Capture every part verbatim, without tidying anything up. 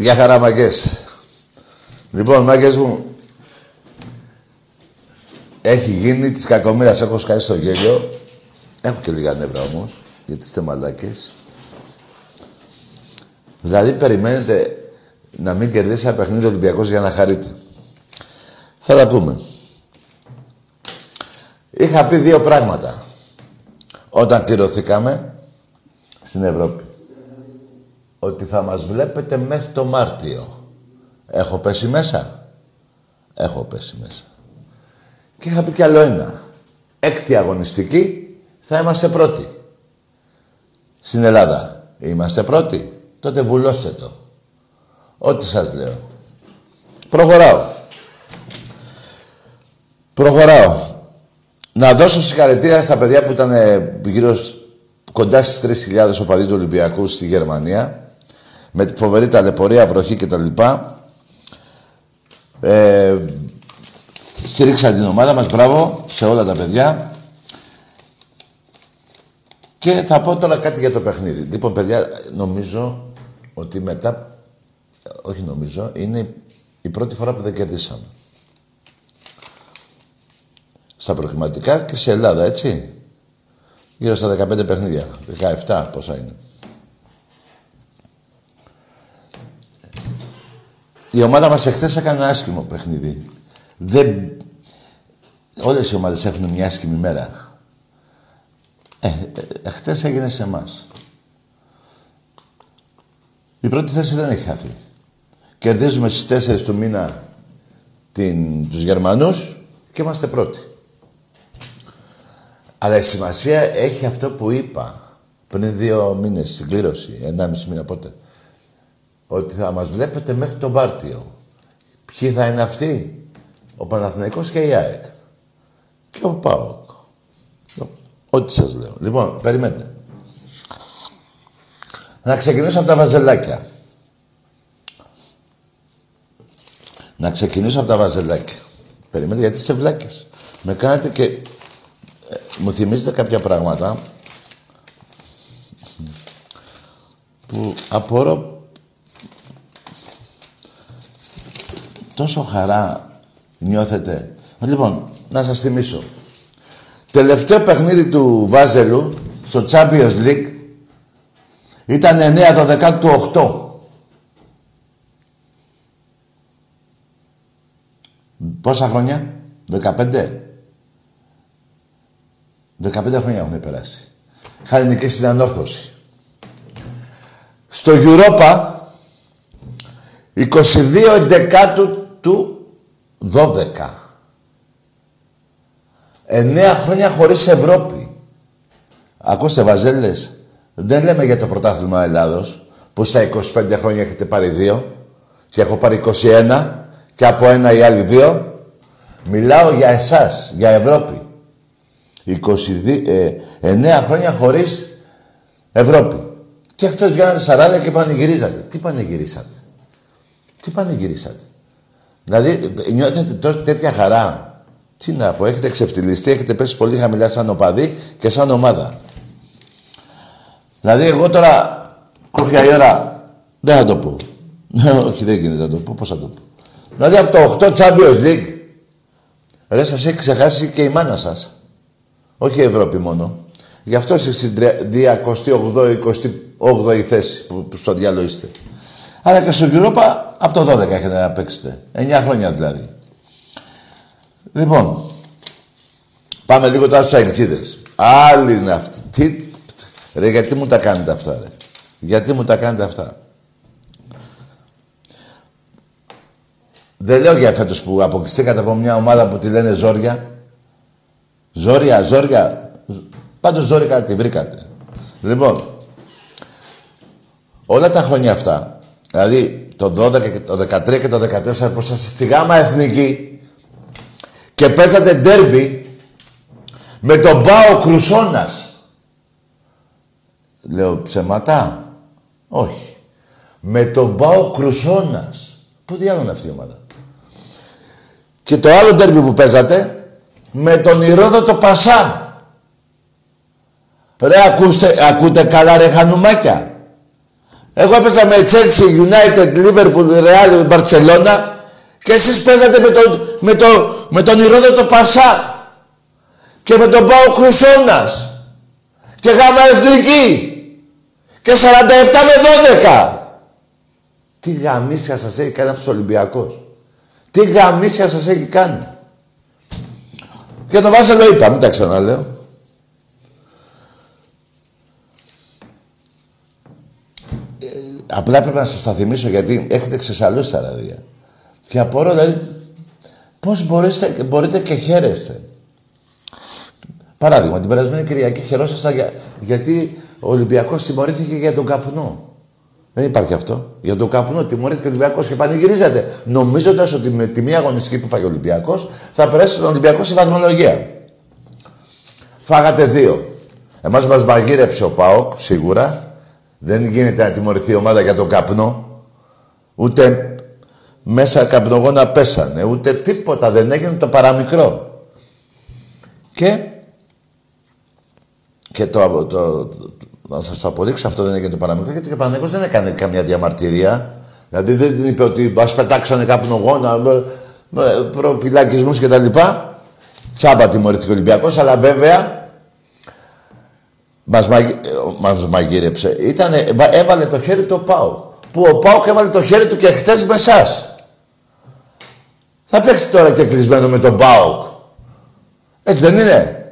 Γεια χαρά, μαγκές. Λοιπόν, μαγκές μου, έχει γίνει της κακομοίρας, έχω σκάσει στο γέλιο. Έχω και λίγα νεύρα όμως, γιατί είστε μαλάκες. Δηλαδή, περιμένετε να μην κερδίσει ένα παιχνίδι Ολυμπιακός για να χαρείτε. Θα τα πούμε. Είχα πει δύο πράγματα όταν κληρωθήκαμε στην Ευρώπη. Ότι θα μας βλέπετε μέχρι το Μάρτιο. Έχω πέσει μέσα. Έχω πέσει μέσα. Και είχα πει κι άλλο ένα. Έκτη αγωνιστική θα είμαστε πρώτοι. Στην Ελλάδα. Είμαστε πρώτοι. Τότε βουλώστε το. Ό,τι σας λέω. Προχωράω. Προχωράω. Να δώσω συγχαρητήρια στα παιδιά που ήταν γύρω κοντά στις τρεις χιλιάδες οπαδοί του Ολυμπιακού στη Γερμανία. Με τη φοβερή ταλαιπωρία, βροχή κτλ. Ε, στηρίξαν την ομάδα μας, μπράβο, σε όλα τα παιδιά. Και θα πω τώρα κάτι για το παιχνίδι. Λοιπόν, παιδιά, νομίζω ότι μετά... Όχι νομίζω, είναι η πρώτη φορά που δεν κερδίσαμε. Στα προκριματικά και σε Ελλάδα, έτσι. Γύρω στα δεκαπέντε παιχνίδια, δεκαεπτά πόσα είναι. Η ομάδα μας εχθές έκανε ένα άσχημο παιχνίδι. Δεν... Όλες οι ομάδες έχουν μια άσχημη μέρα. Ε, εχθές έγινε σε εμάς. Η πρώτη θέση δεν έχει χαθεί. Κερδίζουμε στις τέσσερις του μήνα την... τους Γερμανούς και είμαστε πρώτοι. Αλλά η σημασία έχει αυτό που είπα πριν δύο μήνες στην κλήρωση, ενάμιση μήνα πότε. Ότι θα μας βλέπετε μέχρι τον Μάρτιο. Ποιοι θα είναι αυτοί? Ο Παναθηναϊκός και η ΑΕΚ. Και ο ΠΑΟΚ. Ό,τι σας λέω. Λοιπόν, περιμένετε. Να ξεκινήσω από τα βαζελάκια. Να ξεκινήσω από τα βαζελάκια. Περιμένετε, γιατί είστε βλάκες. Με κάνετε και... Ε, μου θυμίζετε κάποια πράγματα... που απορώ... Τόσο χαρά νιώθετε. Λοιπόν, να σας θυμίσω. Τελευταίο παιχνίδι του Βάζελου στο Champions League ήταν εννέα δώδεκα του οκτώ. Πόσα χρόνια? δεκαπέντε. δεκαπέντε χρόνια έχουν περάσει. Είχαν νικήσει την Ανόρθωση. Στο Europa είκοσι δύο έντεκα του δώδεκα. Εννέα χρόνια χωρίς Ευρώπη. Ακούστε, βαζέλες, δεν λέμε για το πρωτάθλημα Ελλάδος, που στα είκοσι πέντε χρόνια έχετε πάρει δύο και έχω πάρει είκοσι ένα και από ένα ή άλλοι δύο. Μιλάω για εσάς, για Ευρώπη. είκοσι εννέα χρόνια χωρίς Ευρώπη. Και αυτός βγαίνανε σαράντα και πανηγυρίζατε. Τι πανηγυρίσατε. Τι πανηγυρίσατε. Δηλαδή νιώθετε τέτοια χαρά. Τι να πω, έχετε ξεφτυλιστεί, έχετε πέσει πολύ χαμηλά σαν οπαδί και σαν ομάδα. Δηλαδή εγώ τώρα, κούφια η ώρα, δεν θα το πω. Όχι, δεν γίνεται να το πω, πώς θα το πω. Δηλαδή από το οκτώ Champions League, ρε, σας έχει ξεχάσει και η μάνα σας. Όχι η Ευρώπη μόνο. Γι' αυτό είστε στην διακοστή όγδοη εικοστή όγδοη θέση που, που στο διάλογο είστε. Αλλά και στο Europa από το δώδεκα έχετε να παίξετε. εννέα χρόνια δηλαδή. Λοιπόν, πάμε λίγο τώρα στους αεξίδες. Άλλοι είναι αυτοί. Τι, ρε, γιατί μου τα κάνετε αυτά, ρε. Γιατί μου τα κάνετε αυτά. Δεν λέω για φέτος που αποκλειστήκατε από μια ομάδα που τη λένε Ζόρια. Ζόρια, Ζόρια. Πάντως Ζόρικα τη βρήκατε. Λοιπόν, όλα τα χρόνια αυτά, δηλαδή το δώδεκα και το δεκατρία και το δεκατέσσερα που σας στη Γάμα Εθνική, και παίζατε ντέρμπι με τον ΠΑΟΚ Κρουσώνας. Λέω ψέματα. Όχι. Με τον ΠΑΟΚ Κρουσώνας. Πού διάλογο είναι αυτή η ομάδα. Και το άλλο ντέρμπι που παίζατε με τον Ηρόδοτο Πασά. Ρε ακούστε, ακούτε καλά ρε χανουμάκια. Εγώ έπαιζα με Chelsea, United, Liverpool, Real, Barcelona και εσείς παίζατε με τον, με τον με τον Ηρόδοτο Πασά και με τον ΠΑΟΚ Χρυσώνας και Γάμα Εθνική και σαράντα επτά με δώδεκα. Τι γαμίσια σας έχει κάνει αυτός ο Ολυμπιακός. Τι γαμίσια σας έχει κάνει. Και το Βάσελο είπα, μην τα ξαναλέω. Ε, απλά πρέπει να σας τα θυμίσω γιατί έχετε ξεσαλώσει τα ραδία. Και απορώ δηλαδή πώς μπορείτε, μπορείτε και χαίρεστε. Παράδειγμα, την περασμένη Κυριακή χαιρόσασταν για, γιατί ο Ολυμπιακός τιμωρήθηκε για τον καπνό. Δεν υπάρχει αυτό. Για τον καπνό τιμωρήθηκε ο Ολυμπιακός και πανηγυρίζατε, νομίζοντας ότι με τη μία αγωνιστική που φάγει ο Ολυμπιακός θα περάσει τον Ολυμπιακό στη βαθμολογία. Φάγατε δύο. Εμάς μας μαγείρεψε ο ΠΑΟΚ, σίγουρα. Δεν γίνεται να τιμωρηθεί η ομάδα για τον καπνό. Ούτε μέσα καπνογόνα πέσανε, ούτε τίποτα δεν έγινε το παραμικρό. Και, και το, το, το, να σας το αποδείξω, αυτό δεν έγινε το παραμικρό, γιατί ο Παναθηναϊκός δεν έκανε καμία διαμαρτυρία. Δηλαδή δεν είπε ότι ας πετάξανε καπνογόνα, προπυλακισμούς κτλ. Τσάμπα τιμωρήθηκε ο Ολυμπιακός, αλλά βέβαια μας, μαγει, μας μαγείρεψε. Ήτανε, έβαλε το χέρι το ΠΑΟΚ. Που ο ΠΑΟΚ έβαλε το χέρι του και χτες με εσάς. Θα παίξει τώρα και κλεισμένο με τον ΠΑΟΚ. Έτσι δεν είναι.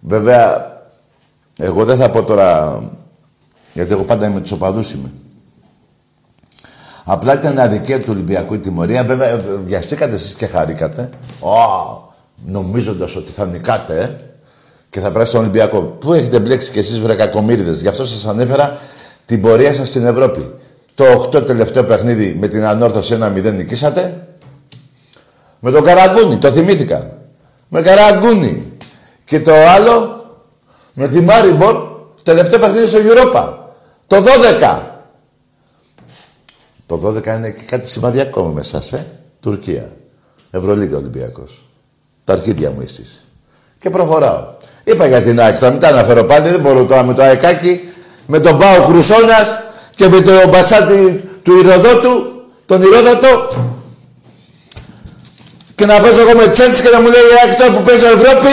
Βέβαια, εγώ δεν θα πω τώρα, γιατί εγώ πάντα είμαι τους οπαδούς είμαι. Απλά ήταν αδικία του Ολυμπιακού η τιμωρία. Βέβαια, βιαστήκατε εσείς και χαρήκατε. Oh, νομίζοντας ότι θα νικάτε, ε, και θα περάσει τον Ολυμπιακό. Πού έχετε μπλέξει κι εσείς βρε κακομοίριδες. Γι' αυτό σας ανέφερα την πορεία σας στην Ευρώπη. Το οκτώ τελευταίο παιχνίδι με την Ανόρθωση ένα μηδέν νικήσατε. Με τον Καραγκούνι, το θυμήθηκα. Με Καραγκούνι. Και το άλλο, με τη Μάριμπον, τελευταίο παιχνίδι στο Europa. Το δώδεκα. Το δώδεκα είναι και κάτι σημαδιακό με σας, ε. Τουρκία. Ευρωλίγκα Ολυμπιακός. Τα αρχίδια μου εσείς. Και προχωράω. Είπα για την ΑΕΚ, θα μην τα αναφέρω πάλι, δεν μπορώ τώρα με το αεκάκι. Με τον ΠΑΟΚ Χρυσώνας και με τον μπασάτη του Ηροδότου, τον Ηρόδοτο. Και να παίζω εγώ με Chelsea και να μου λέει «Άκτα που παίζω Ευρώπη»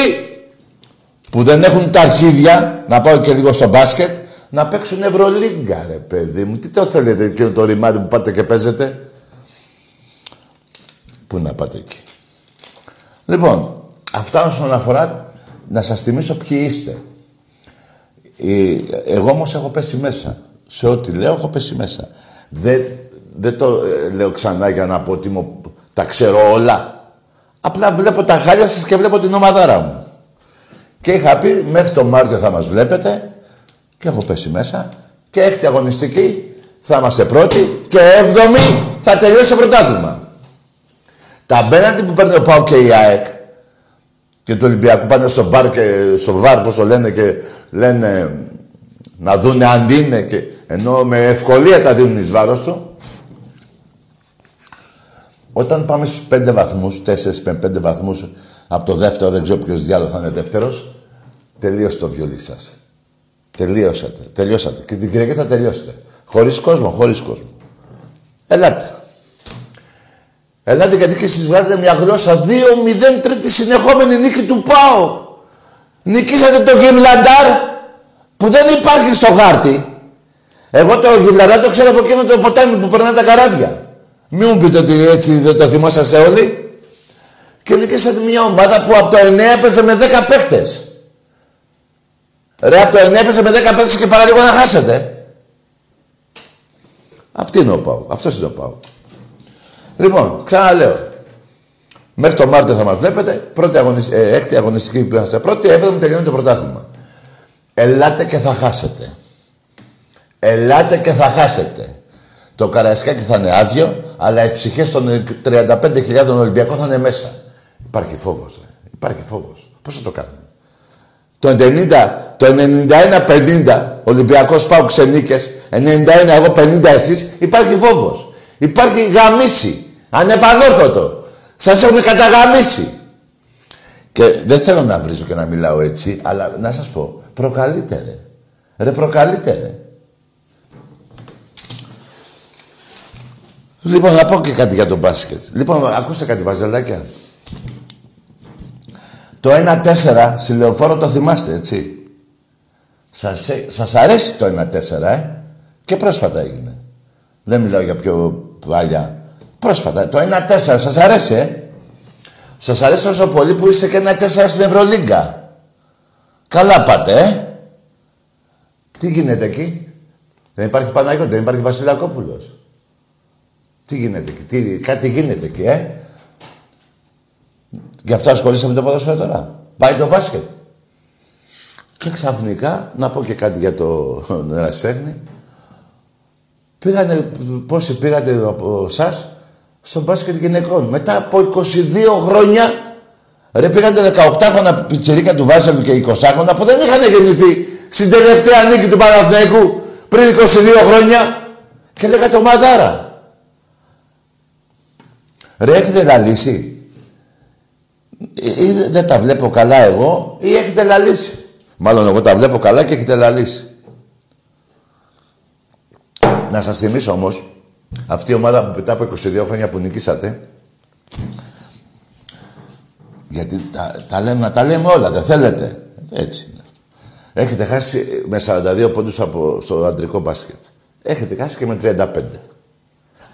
που δεν έχουν τα αρχίδια, να πάω και λίγο στο μπάσκετ, να παίξουν Ευρωλίγκα, ρε παιδί μου. Τι το θέλετε εκείνο το ρημάδι που πάτε και παίζετε. Πού να πάτε εκεί. Λοιπόν, αυτά όσον αφορά, να σας θυμίσω ποιοι είστε. Εγώ όμως έχω πέσει μέσα. Σε ό,τι λέω έχω πέσει μέσα. Δεν, δεν το ε, λέω ξανά για να πω ότι μου, τα ξέρω όλα. Απλά βλέπω τα χάλια σας και βλέπω την ομαδάρα μου. Και είχα πει μέχρι τον Μάρτιο θα μας βλέπετε και έχω πέσει μέσα και έκτη αγωνιστική θα είμαστε πρώτοι και έβδομη θα τελειώσει το πρωτάθλημα. Τα πέναντι που παίρνει ο ΠΑΟΚ και η ΑΕΚ και του Ολυμπιακού πάνε στο μπαρ και στο βάρ, όπως το λένε, και λένε να δούνε αν είναι, και ενώ με ευκολία τα δίνουν εις βάρος του. Όταν πάμε στους πέντε βαθμούς, τέσσερις με πέντε βαθμούς από το δεύτερο, δεν ξέρω ποιος διάλογος θα είναι δεύτερος, τελείωσε το βιολί σας. Τελείωσατε, τελειώσατε. Και την Κυριακή θα τελειώσετε. Χωρίς κόσμο, χωρίς κόσμο. Ελάτε. Ελάτε, γιατί και εσείς βγάλετε μια γλώσσα. δύο μηδέν τρίτη συνεχόμενη νίκη του ΠΑΟΚ. Νικήσατε το Γιβραλτάρ που δεν υπάρχει στο χάρτη. Εγώ το Γιβραλτάρ το ξέρω από εκείνο το ποτάμι που περνάνε τα καράβια. Μην μου πείτε ότι έτσι δεν το θυμόσαστε όλοι. Και νικήσατε μια ομάδα που από το εννιά έπαιζε με δέκα παίχτες. Ρε, από το εννιά έπαιζε με δέκα παίχτες και παρά λίγο να χάσετε. Αυτή είναι ο ΠΑΟΚ. Αυτός είναι ο ΠΑΟΚ. Λοιπόν, ξαναλέω. Μέχρι το Μάρτιο θα μας βλέπετε. Πρώτη αγωνισ... ε, έκτη αγωνιστική που είμαστε. Πρώτη, έβδομη τελειώνει το πρωτάθλημα. Ελάτε και θα χάσετε. Ελάτε και θα χάσετε. Το Καρασκάκη θα είναι άδειο, αλλά οι ψυχές των τριάντα πέντε χιλιάδων Ολυμπιακών θα είναι μέσα. Υπάρχει φόβος. Ε. Υπάρχει φόβος. Πώς θα το κάνουμε. Το ενενήντα, το ενενήντα ένα πενήντα Ολυμπιακός πάω ξενίκες. ενενήντα ένα εγώ, πενήντα εσείς. Υπάρχει φόβος. Υπάρχει γαμίση. Ανεπανόρθωτο. Σας έχουμε καταγαμίσει. Και δεν θέλω να βρίζω και να μιλάω έτσι, αλλά να σας πω, προκαλείτε ρε. Ρε προκαλείτε ρε. Λοιπόν, να πω και κάτι για τον μπάσκετ. Λοιπόν, ακούστε κάτι βαζελάκια. Το ένα τέσσερα στη Λεωφόρο το θυμάστε, έτσι. Σας, σας αρέσει το ένα τέσσερα, ε. Και πρόσφατα έγινε. Δεν μιλάω για πιο παλιά. Πρόσφατα. Το ένα τέσσερα σας αρέσει, ε. Σας αρέσει τόσο πολύ που είστε και ένα τέσσερα στην Ευρωλίγκα. Καλά πάτε, ε. Τι γίνεται εκεί. Δεν υπάρχει Παναγιώτη, δεν υπάρχει Βασιλακόπουλος. Τι γίνεται εκεί, τι, κάτι γίνεται εκεί, ε. Γι' αυτό ασχολείσαι με το ποδόσφαιρο τώρα. Πάει το μπάσκετ. Και ξαφνικά, να πω και κάτι για τον Ερασιτέχνη. Πήγανε, πόσοι πήγατε από εσάς, στο μπάσκετ γυναικών. Μετά από είκοσι δύο χρόνια, ρε, πήγανε δεκαοκτώ χρόνια πιτσιρίκια του Βάσελου και είκοσι χρόνια που δεν είχαν γεννηθεί στην τελευταία νίκη του Παναθηναϊκού πριν είκοσι δύο χρόνια και λέγατε ομαδάρα. Ρε, έχετε λαλήσει. Ή δεν τα βλέπω καλά εγώ, ή έχετε λαλήσει. Μάλλον εγώ τα βλέπω καλά και έχετε λαλήσει. Να σας θυμίσω όμως, αυτή η ομάδα που μετά από είκοσι δύο χρόνια που νικήσατε, γιατί τα, τα λέμε, να τα λέμε όλα, δεν θέλετε. Έτσι είναι αυτό. Έχετε χάσει με σαράντα δύο πόντους από, στο αντρικό μπάσκετ. Έχετε χάσει και με τριάντα πέντε.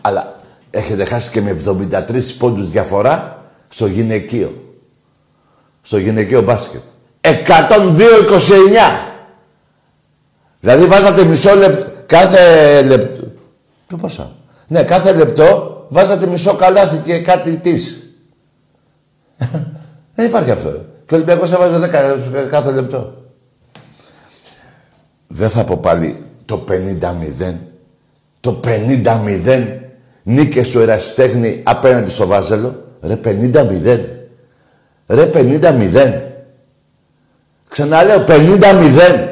Αλλά έχετε χάσει και με εβδομήντα τρεις πόντους διαφορά στο γυναικείο. Στο γυναικείο μπάσκετ. εκατόν δύο είκοσι εννιά. Δηλαδή βάζατε μισό λεπτό. Κάθε λεπτό... Το πόσα. Ναι, κάθε λεπτό βάζατε μισό καλάθι και κάτι της. Δεν υπάρχει αυτό. Και ο Ολυμπιακός έβαζε δέκα κάθε λεπτό. Δεν θα πω πάλι το πενήντα μηδέν. Το πενήντα μηδέν νίκες του Ερασιτέχνη απέναντι στο Βάζελο. Ρε πενήντα μηδέν. Ρε πενήντα μηδέν. Ξαναλέω πενήντα μηδέν.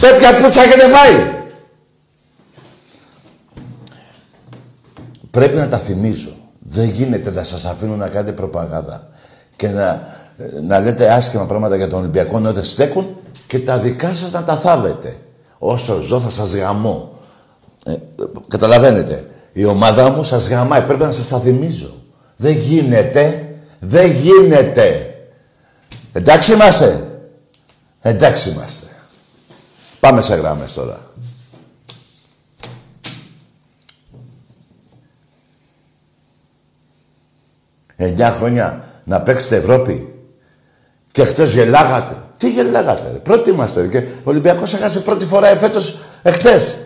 Τέτοια πούτσα και δεν φάει. Πρέπει να τα θυμίζω. Δεν γίνεται να σας αφήνω να κάνετε προπαγάνδα και να, να λέτε άσχημα πράγματα για τον Ολυμπιακό να δεν στέκουν και τα δικά σας να τα θάβετε. Όσο ζω θα σας γαμώ. Ε, καταλαβαίνετε. Η ομάδα μου σας γαμάει. Πρέπει να σας τα θυμίζω. Δεν γίνεται. Δεν γίνεται. Εντάξει είμαστε. Εντάξει είμαστε. Πάμε σε γράμμες τώρα. εννιά χρόνια να παίξετε Ευρώπη και χτες γελάγατε. Τι γελάγατε ρε, πρώτοι είμαστε και ο Ολυμπιακός έχασε πρώτη φορά εφέτος εχθές.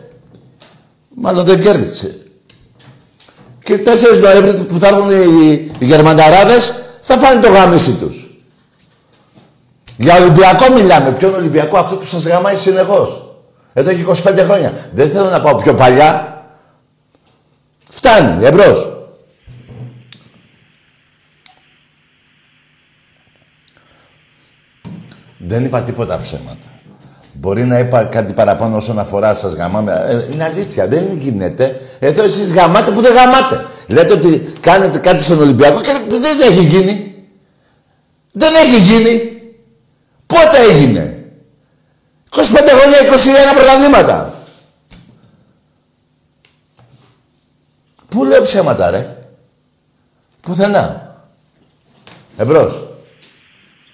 Μάλλον δεν κέρδισε. Και τέσσερις Νοέμβρη που θα έρθουν οι, οι Γερμανταράδες θα φάνε το γαμίσι τους. Για Ολυμπιακό μιλάμε, ποιον Ολυμπιακό, αυτό που σας γαμάει συνεχώς. Εδώ και είκοσι πέντε χρόνια. Δεν θέλω να πάω πιο παλιά. Φτάνει, εμπρός. Δεν είπα τίποτα ψέματα. Μπορεί να είπα κάτι παραπάνω όσον αφορά σας γαμάμε. Ε, είναι αλήθεια, δεν γίνεται. Εδώ εσείς γαμάτε που δεν γαμάτε. Λέτε ότι κάνετε κάτι στον Ολυμπιακό και δεν έχει γίνει. Δεν έχει γίνει. Πότε έγινε? είκοσι πέντε χρόνια, είκοσι ένα πρωταθλήματα. Πού λέω ψέματα, ρε? Πουθενά. Εμπρός.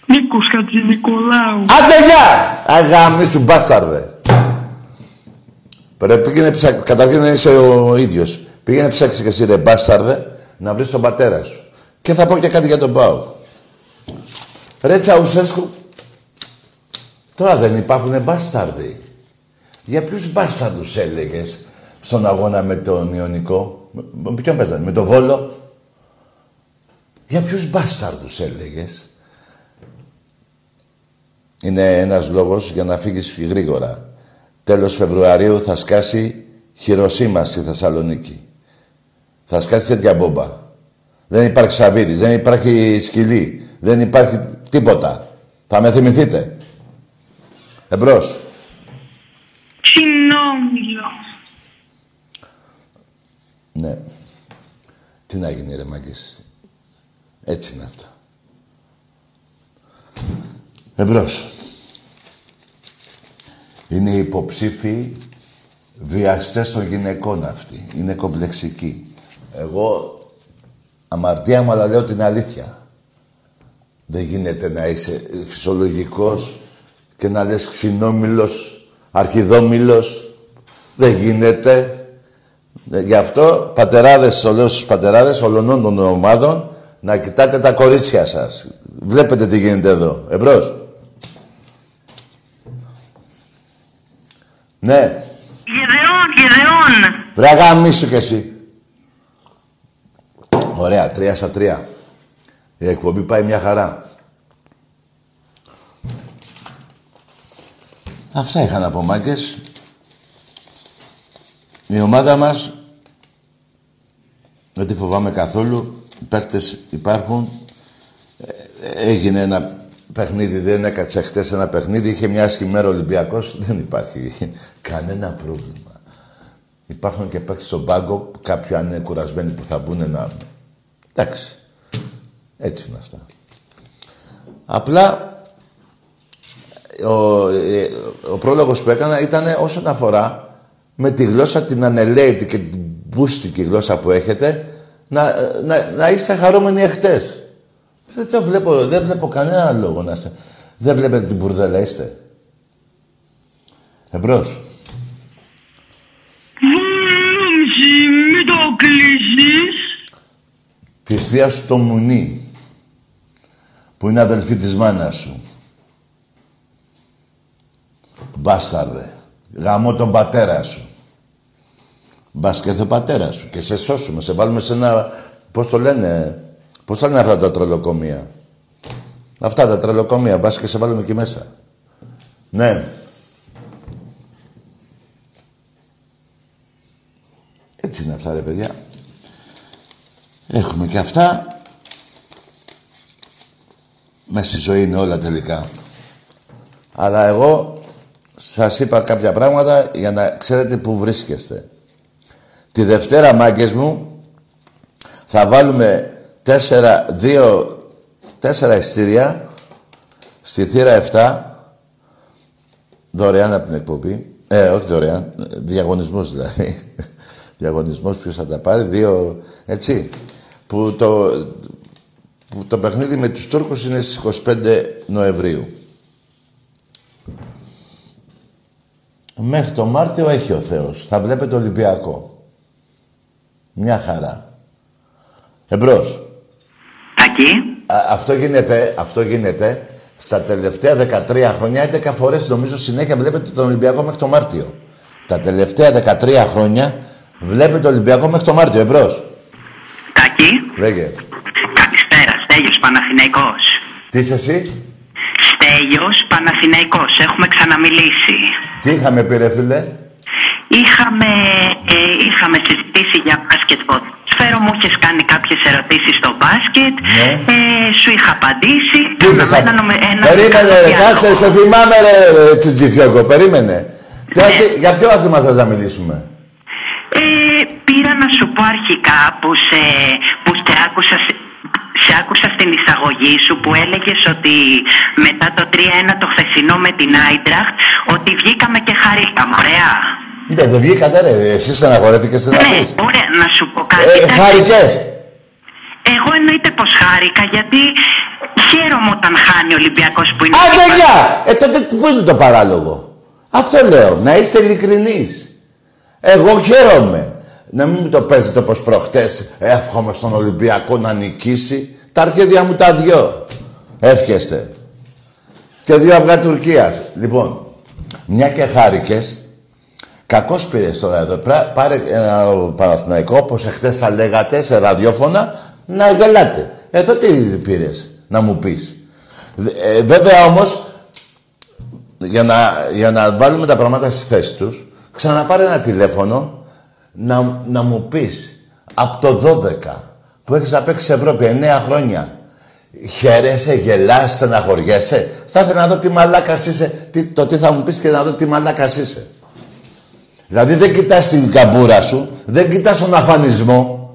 Νίκος Χατζηνικολάου. Άντε γεια! Αγαμί σου μπάσταρδε. Ρε πήγαινε ψάξει, καταρχήν είσαι ο ίδιος. Πήγαινε ψάξει και εσύ ρε μπάσταρδε να βρεις τον πατέρα σου. Και θα πω και κάτι για τον ΠΑΟΚ. Ρε Τσαουσέσκου, τώρα δεν υπάρχουν μπάσταρδοι. Για ποιους μπάσταρδους έλεγες στον αγώνα με τον Ιωνικό? Με ποιον παίζανε, με τον Βόλο? Για ποιους μπάσταρδους έλεγες? Είναι ένας λόγος για να φύγεις γρήγορα. Τέλος Φεβρουαρίου θα σκάσει Χιροσίμα στη Θεσσαλονίκη. Θα σκάσει τέτοια μπόμπα. Δεν υπάρχει Σαβίδης, δεν υπάρχει σκυλή, δεν υπάρχει τίποτα. Θα με θυμηθείτε. Εμπρός. Κοινόμιλο. Ναι. Τι να γίνει ρε μάγκες. Έτσι είναι αυτά. Εμπρός. Είναι υποψήφοι βιαστές των γυναικών αυτοί. Είναι κομπλεξικοί. Εγώ αμαρτία μου, αλλά λέω την αλήθεια. Δεν γίνεται να είσαι φυσιολογικός και να λες ξινόμυλος, αρχιδόμυλος. Δεν γίνεται. Γι' αυτό πατεράδες, το λέω στους πατεράδες όλων των ομάδων, να κοιτάτε τα κορίτσια σας. Βλέπετε τι γίνεται εδώ. Εμπρός. Ναι. Γεδεών, Γεδεών. Βράγα μίσου κι εσύ. Ωραία, τρία στα τρία. Η εκπομπή πάει μια χαρά. Αυτά είχα να πω, μάγκες. Η ομάδα μας, δεν τη φοβάμαι καθόλου. Οι παίκτες υπάρχουν. Έγινε ένα παιχνίδι, δεν έκατσε χτες ένα παιχνίδι, είχε μια ασχημέρα Ολυμπιακός, δεν υπάρχει κανένα πρόβλημα. Υπάρχουν και παίκτες στον πάγκο, κάποιοι αν είναι κουρασμένοι που θα μπουν να... Εντάξει, έτσι είναι αυτά. Απλά, ο, ο πρόλογος που έκανα ήταν όσον αφορά με τη γλώσσα την ανελαίτη και την μπούστικη γλώσσα που έχετε, να, να, να είστε χαρούμενοι εχτες. Δεν το βλέπω, δεν βλέπω κανένα λόγο να είστε. Δεν βλέπετε την μπουρδέλα, είστε. Εμπρός. Μουνίζει, μην το κλείσεις. Της θείας σου το μουνί, που είναι αδελφή της μάνας σου. Μπάσταρδε, γαμώ τον πατέρα σου. Μπας και έρθει ο πατέρα σου και σε σώσουμε, σε βάλουμε σε ένα, πώς το λένε... Πώς θα είναι αυτά τα τρελοκομεία. Αυτά τα τρελοκομεία. Μπάς και σε βάλουμε εκεί μέσα. Ναι. Έτσι είναι αυτά ρε παιδιά. Έχουμε και αυτά. Μέσα στη ζωή είναι όλα τελικά. Αλλά εγώ σας είπα κάποια πράγματα για να ξέρετε που βρίσκεστε. Τη Δευτέρα, μάγκες μου, θα βάλουμε... Τέσσερα, δύο, τέσσερα ειστήρια στη θύρα επτά, δωρεάν από την εκπομπή. Ε, όχι δωρεάν, διαγωνισμός δηλαδή. Διαγωνισμός, ποιος θα τα πάρει, δύο, έτσι. Που το, που το παιχνίδι με τους Τούρκους είναι στις είκοσι πέντε Νοεμβρίου. Μέχρι το Μάρτιο έχει ο Θεός. Θα βλέπετε Ολυμπιακό. Μια χαρά. Εμπρός. Α, αυτό, γίνεται, αυτό γίνεται στα τελευταία δεκατρία χρόνια, έντεκα φορές νομίζω συνέχεια βλέπετε τον Ολυμπιακό μέχρι το Μάρτιο. Τα τελευταία δεκατρία χρόνια βλέπετε τον Ολυμπιακό μέχρι το Μάρτιο. Εμπρός. Τάκη. Λέγε. Καλησπέρα. Στέγιος Παναθηναϊκός. Τι είσαι εσύ? Στέγιος Παναθηναϊκός. Έχουμε ξαναμιλήσει. Τι είχαμε πει ρε φίλε? Είχαμε, ε, είχαμε συζητήσει για μπάσκετ. Σπέρο μου έχεις κάνει κάποιες ερωτήσεις στο μπάσκετ, ναι. ε, σου είχα απαντήσει. Κάναμε ένα... Περίμενε, κάτσε, σε θυμάμαι ρε Τσιτζιφιόκο, περίμενε. Ναι. Τι, για ποιο άθλημα θες να μιλήσουμε? Ε, πήρα να σου πω αρχικά που σε, που σε άκουσα... Σε άκουσα στην εισαγωγή σου που έλεγες ότι μετά το τρία ένα το χθεσινό με την Άιντραχτ ότι βγήκαμε και χαρήκαμε, ωραία. Ναι, δεν βγήκατε ρε, εσείς στεναχωρέθηκες να πεις. Ναι, ωραία, να σου πω κάτι. Ε, χαρικές. Εγώ εννοείται πως χάρηκα, γιατί χαίρομαι όταν χάνει ο Ολυμπιακός που είναι... Άντε γεια! Ε, τότε πού είναι το παράλογο? Αυτό λέω, να είστε ειλικρινείς. Εγώ χαίρομαι. Να μην το παίζετε όπως προχτές, εύχομαι στον Ολυμπιακό να νικήσει. Τα αρχίδια μου τα δυο. Εύχεστε. Και δύο αυγά Τουρκίας. Λοιπόν, μια και χάρηκες, κακώς πήρες τώρα εδώ. Πάρε ένα Παναθηναϊκό, όπως εχθές θα λέγατε σε ραδιόφωνα, να γελάτε. Εδώ τι πήρες, να μου πεις. Ε, βέβαια όμως, για να, για να βάλουμε τα πράγματα στη θέση τους, ξαναπάρε ένα τηλέφωνο. Να, να μου πεις, από το δώδεκα που έχεις να παίξεις Ευρώπη, εννέα χρόνια, χαίρεσαι, γελάς, στεναχωριέσαι? Θα ήθελα να δω τι μαλάκας είσαι, τι, το τι θα μου πεις και να δω τι μαλάκας είσαι. Δηλαδή δεν κοιτάς την καμπούρα σου, δεν κοιτάς τον αφανισμό,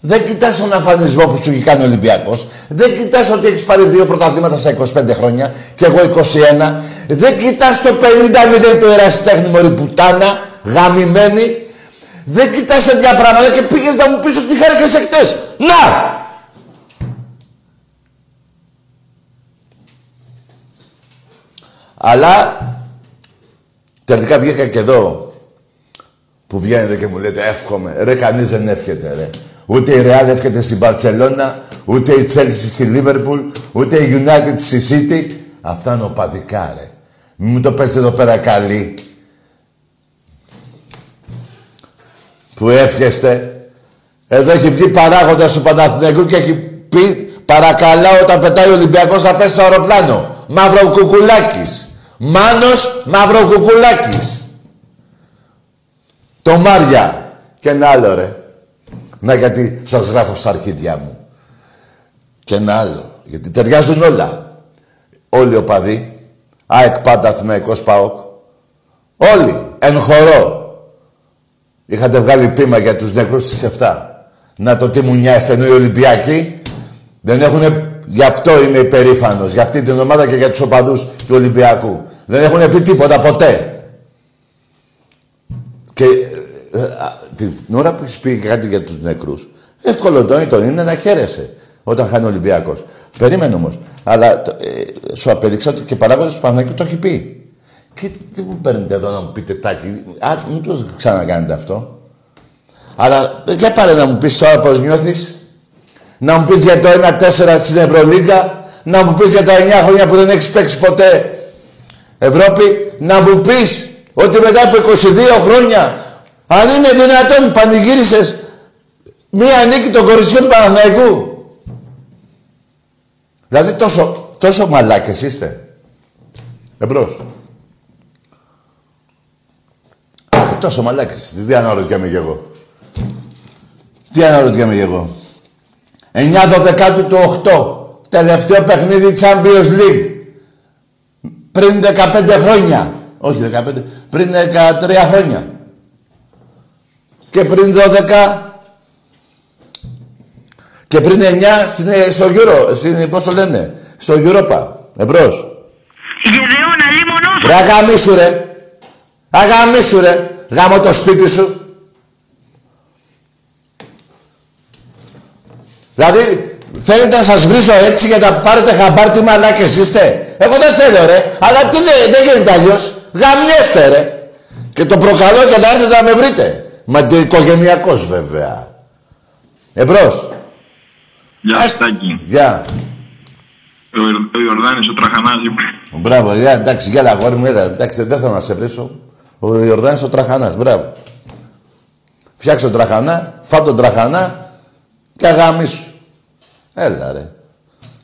δεν κοιτάς τον αφανισμό που σου έχει κάνει ο Ολυμπιακός, δεν κοιτάς ότι έχεις πάρει δύο πρωταθλήματα στα είκοσι πέντε χρόνια και εγώ είκοσι ένα, δεν κοιτάς το πενήντα μηδέν του ερασιτέχνη μωρή πουτάνα, γαμημένη. Δεν κοιτάς τέτοια πράγματα και πήγες να μου πεις ότι χάρηκες εχθές. Να! Αλλά τελικά βγήκα και εδώ που βγαίνετε και μου λέτε εύχομαι. Ρε, κανείς δεν εύχεται ρε. Ούτε η Real εύχεται στην Barcelona, ούτε η Chelsea στη Liverpool, ούτε η United στη City. Αυτά είναι οπαδικά ρε. Μην μου το παίζετε εδώ πέρα καλή. Που εύχεστε. Εδώ έχει βγει παράγοντας του Παναθηναϊκού και έχει πει παρακαλάω όταν πετάει ο Ολυμπιακός να πέσει στο αεροπλάνο. Μαυροκουκουλάκης. Μάνος Μαυροκουκουλάκης. Το Μάρια. Και ένα άλλο ρε. Να γιατί σας γράφω στα αρχίδια μου. Και ένα άλλο. Γιατί ταιριάζουν όλα. Όλοι οπαδοί. ΑΕΚ Παναθηναϊκός ΠΑΟΚ. Όλοι. Εν χορό. Είχατε βγάλει πείμα για τους νεκρούς στις εφτά. Να το τι μου νοιάζεται, ενώ οι Ολυμπιακοί δεν έχουνε... Γι' αυτό είμαι υπερήφανος, για αυτή την ομάδα και για τους οπαδούς του Ολυμπιακού. Δεν έχουνε πει τίποτα ποτέ. Και ε, α, την ώρα που έχεις πει κάτι για τους νεκρούς, εύκολο το είναι να χαίρεσαι όταν χάνει ο Ολυμπιακός. Περίμενε όμως. Αλλά το, ε, σου απέδειξα ότι και παράγοντας του Παναθηναϊκού το έχει πει. Και τι μου παίρνετε εδώ να μου πείτε τάκι, α, μην το ξανακάνετε αυτό. Αλλά για πάρε να μου πεις τώρα πώς νιώθεις. Να μου πεις για το ένα τέσσερα στην Ευρωλίγκα. Να μου πεις για τα εννέα χρόνια που δεν έχεις παίξει ποτέ Ευρώπη. Να μου πεις ότι μετά από είκοσι δύο χρόνια, αν είναι δυνατόν, πανηγύρισες μία νίκη των κοριτσιών του Παναθηναϊκού. Δηλαδή τόσο, τόσο μαλάκες είστε. Εμπρός. Τόσο μαλάκες. Τι αναρωτιέμαι κι εγώ. Τι αναρωτιέμαι κι εγώ. εννέα δεκατού του οκτώ. Τελευταίο παιχνίδι Champions League. Πριν δεκαπέντε χρόνια. Όχι δεκαπέντε. Πριν δεκατρία χρόνια. Και πριν δώδεκα. Και πριν εννέα στο Euro. Στην, πώς το λένε. Στο Europa. Εμπρός. Γεδεών αλίμονος. Ρε αγαμίσου ρε. Αγαμίσου ρε. Γάμω το σπίτι σου. Δηλαδή, θέλετε να σας βρίσω έτσι για να πάρετε χαμπάρ τι μαλάκες είστε? Εγώ δεν θέλω ρε, αλλά τι λέει, δεν γίνεται αλλιώς. Γαμιέστε ρε. Και το προκαλώ για να έρθετε να με βρείτε. Μα το οικογενειακός βέβαια. Εμπρός. Γεια Στάκη. Γεια. Ο Ιορδάνης ο Τραχανάς. Μπράβο, γεια, εντάξει, γεια αγόρι μου, εντάξει, δεν θέλω να σε βρίσω. Ο Ιορδάνης ο Τραχανάς, μπράβο. Φτιάξε τον Τραχανά, φά τον Τραχανά και αγαμίσου. Έλα ρε.